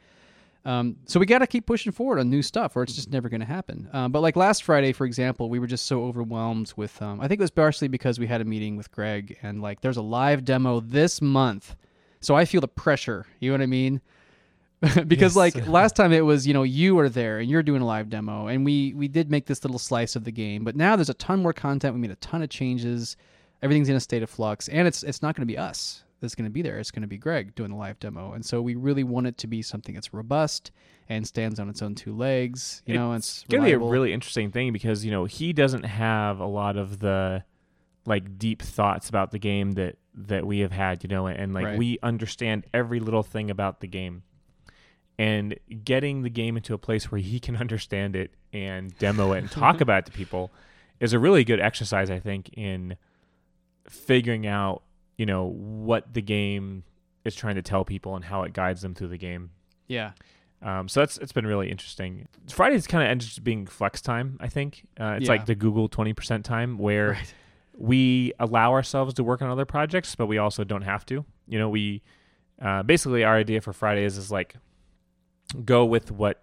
So we got to keep pushing forward on new stuff or it's just never going to happen. But like last Friday, for example, we were just so overwhelmed with, I think it was partially because we had a meeting with Greg and like, there's a live demo this month. So I feel the pressure, you know what I mean? Because yes. Like last time it was, you know, you are there and you're doing a live demo and we did make this little slice of the game, but now there's a ton more content. We made a ton of changes. Everything's in a state of flux and it's not going to be us that's going to be there. It's going to be Greg doing the live demo. And so we really want it to be something that's robust and stands on its own 2 legs. You know, it's going to be a really interesting thing because, you know, he doesn't have a lot of the like deep thoughts about the game that we have had, you know, and like right. We understand every little thing about the game and getting the game into a place where he can understand it and demo it and talk about it to people is a really good exercise, I think, in figuring out, you know, what the game is trying to tell people and how it guides them through the game. Yeah. So it's been really interesting. Fridays kind of ends up being flex time, I think. It's like the Google 20% time where we allow ourselves to work on other projects, but we also don't have to. You know, we Basically, our idea for Friday is like go with what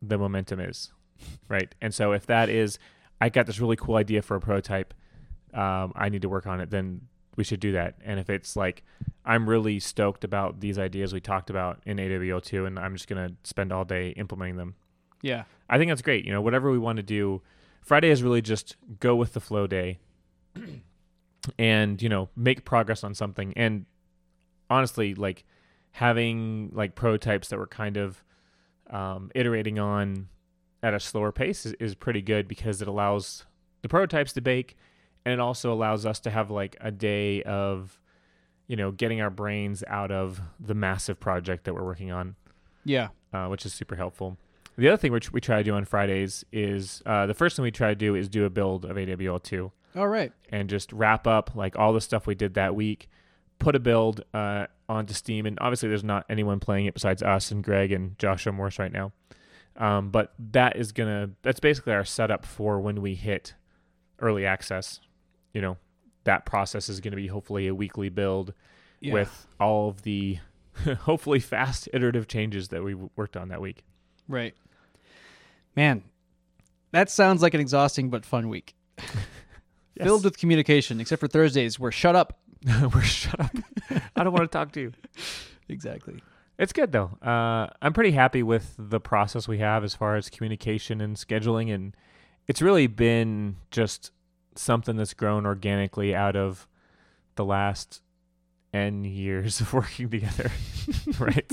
the momentum is, right? And so if that is, I got this really cool idea for a prototype, I need to work on it, then we should do that. And if it's like, I'm really stoked about these ideas we talked about in AWO2, and I'm just going to spend all day implementing them. Yeah. I think that's great. You know, whatever we want to do, Friday is really just go with the flow day and, you know, make progress on something. And honestly, like having like prototypes that we're kind of iterating on at a slower pace is pretty good, because it allows the prototypes to bake, and it also allows us to have like a day of, you know, getting our brains out of the massive project that we're working on. Yeah. Which is super helpful. The other thing which we try to do on Fridays is the first thing we try to do is do a build of AWL2. All right. And just wrap up like all the stuff we did that week, put a build onto Steam. And obviously there's not anyone playing it besides us and Greg and Joshua Morse right now. But that is that's basically our setup for when we hit early access. You know, that process is going to be hopefully a weekly build with all of the hopefully fast iterative changes that we worked on that week. Right. Man, that sounds like an exhausting but fun week. Yes. Filled with communication, except for Thursdays. We're shut up. We're shut up. I don't want to talk to you. Exactly. It's good, though. I'm pretty happy with the process we have as far as communication and scheduling. And it's really been just something that's grown organically out of the last N years of working together. Right.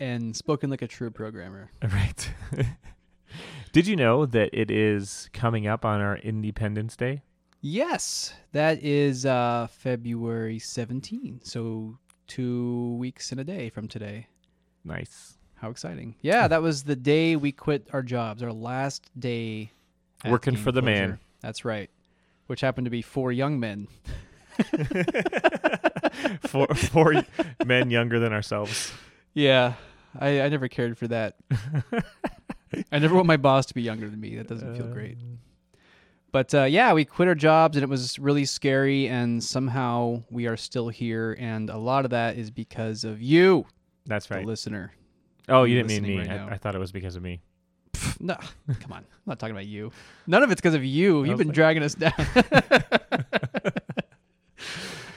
And spoken like a true programmer. Right. Did you know that it is coming up on our Independence Day? Yes. That is February 17. So 2 weeks and a day from today. Nice. How exciting. Yeah, that was the day we quit our jobs, our last day. Working for the man. That's right. Which happened to be four young men. Four men younger than ourselves. Yeah, I never cared for that. I never want my boss to be younger than me. That doesn't feel great. But yeah, we quit our jobs, and it was really scary, and somehow we are still here, and a lot of that is because of you. That's right. The listener. Oh, you didn't mean me. Right, I thought it was because of me. Pff, no, come on. I'm not talking about you. None of it's because of you. You've been dragging us down.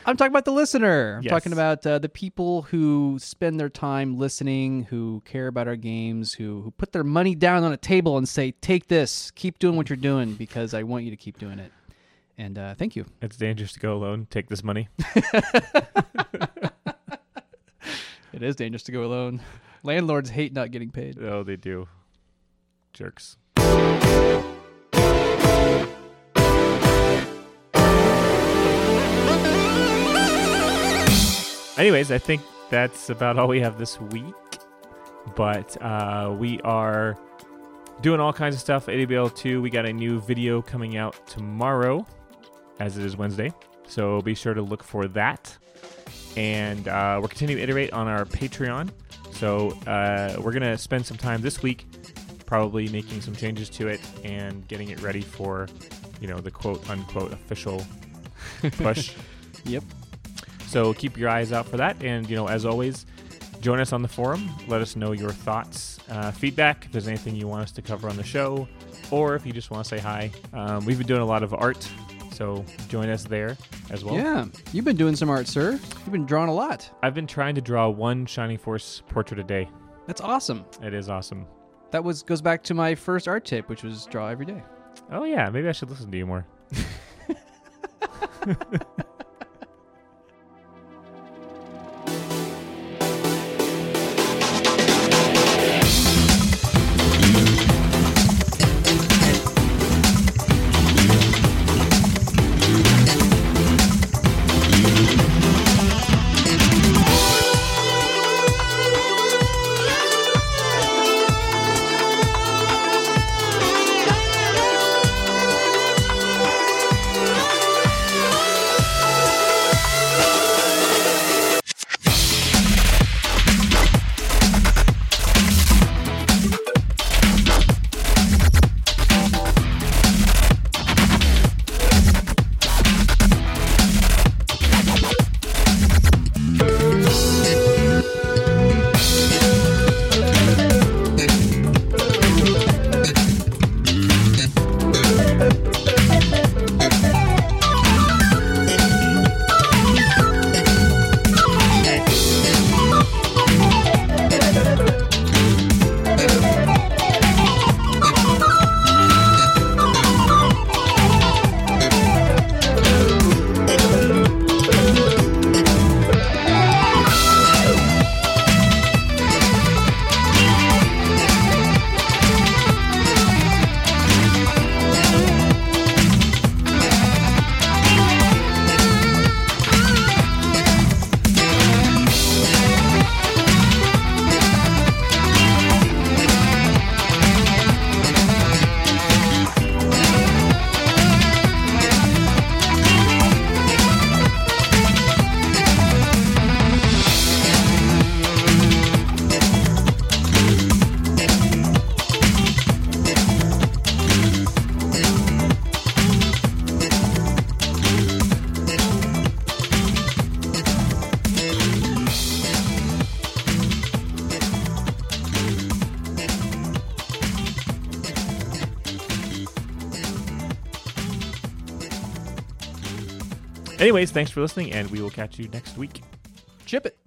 I'm talking about the listener. I'm talking about the people who spend their time listening, who care about our games, who put their money down on a table and say, take this, keep doing what you're doing, because I want you to keep doing it. And thank you. It's dangerous to go alone. Take this money. It is dangerous to go alone. Landlords hate not getting paid. Oh, they do. Jerks. Anyways, I think that's about all we have this week, but we are doing all kinds of stuff. AWL2, we got a new video coming out tomorrow, as it is Wednesday, so be sure to look for that. And we're continuing to iterate on our Patreon, so we're going to spend some time this week probably making some changes to it and getting it ready for, you know, the quote-unquote official push. Yep. So keep your eyes out for that. And, you know, as always, join us on the forum. Let us know your thoughts, feedback, if there's anything you want us to cover on the show, or if you just want to say hi. We've been doing a lot of art, so join us there as well. Yeah. You've been doing some art, sir. You've been drawing a lot. I've been trying to draw one Shining Force portrait a day. That's awesome. It is awesome. That goes back to my first art tip, which was draw every day. Oh, yeah. Maybe I should listen to you more. Anyways, thanks for listening, and we will catch you next week. Chip it.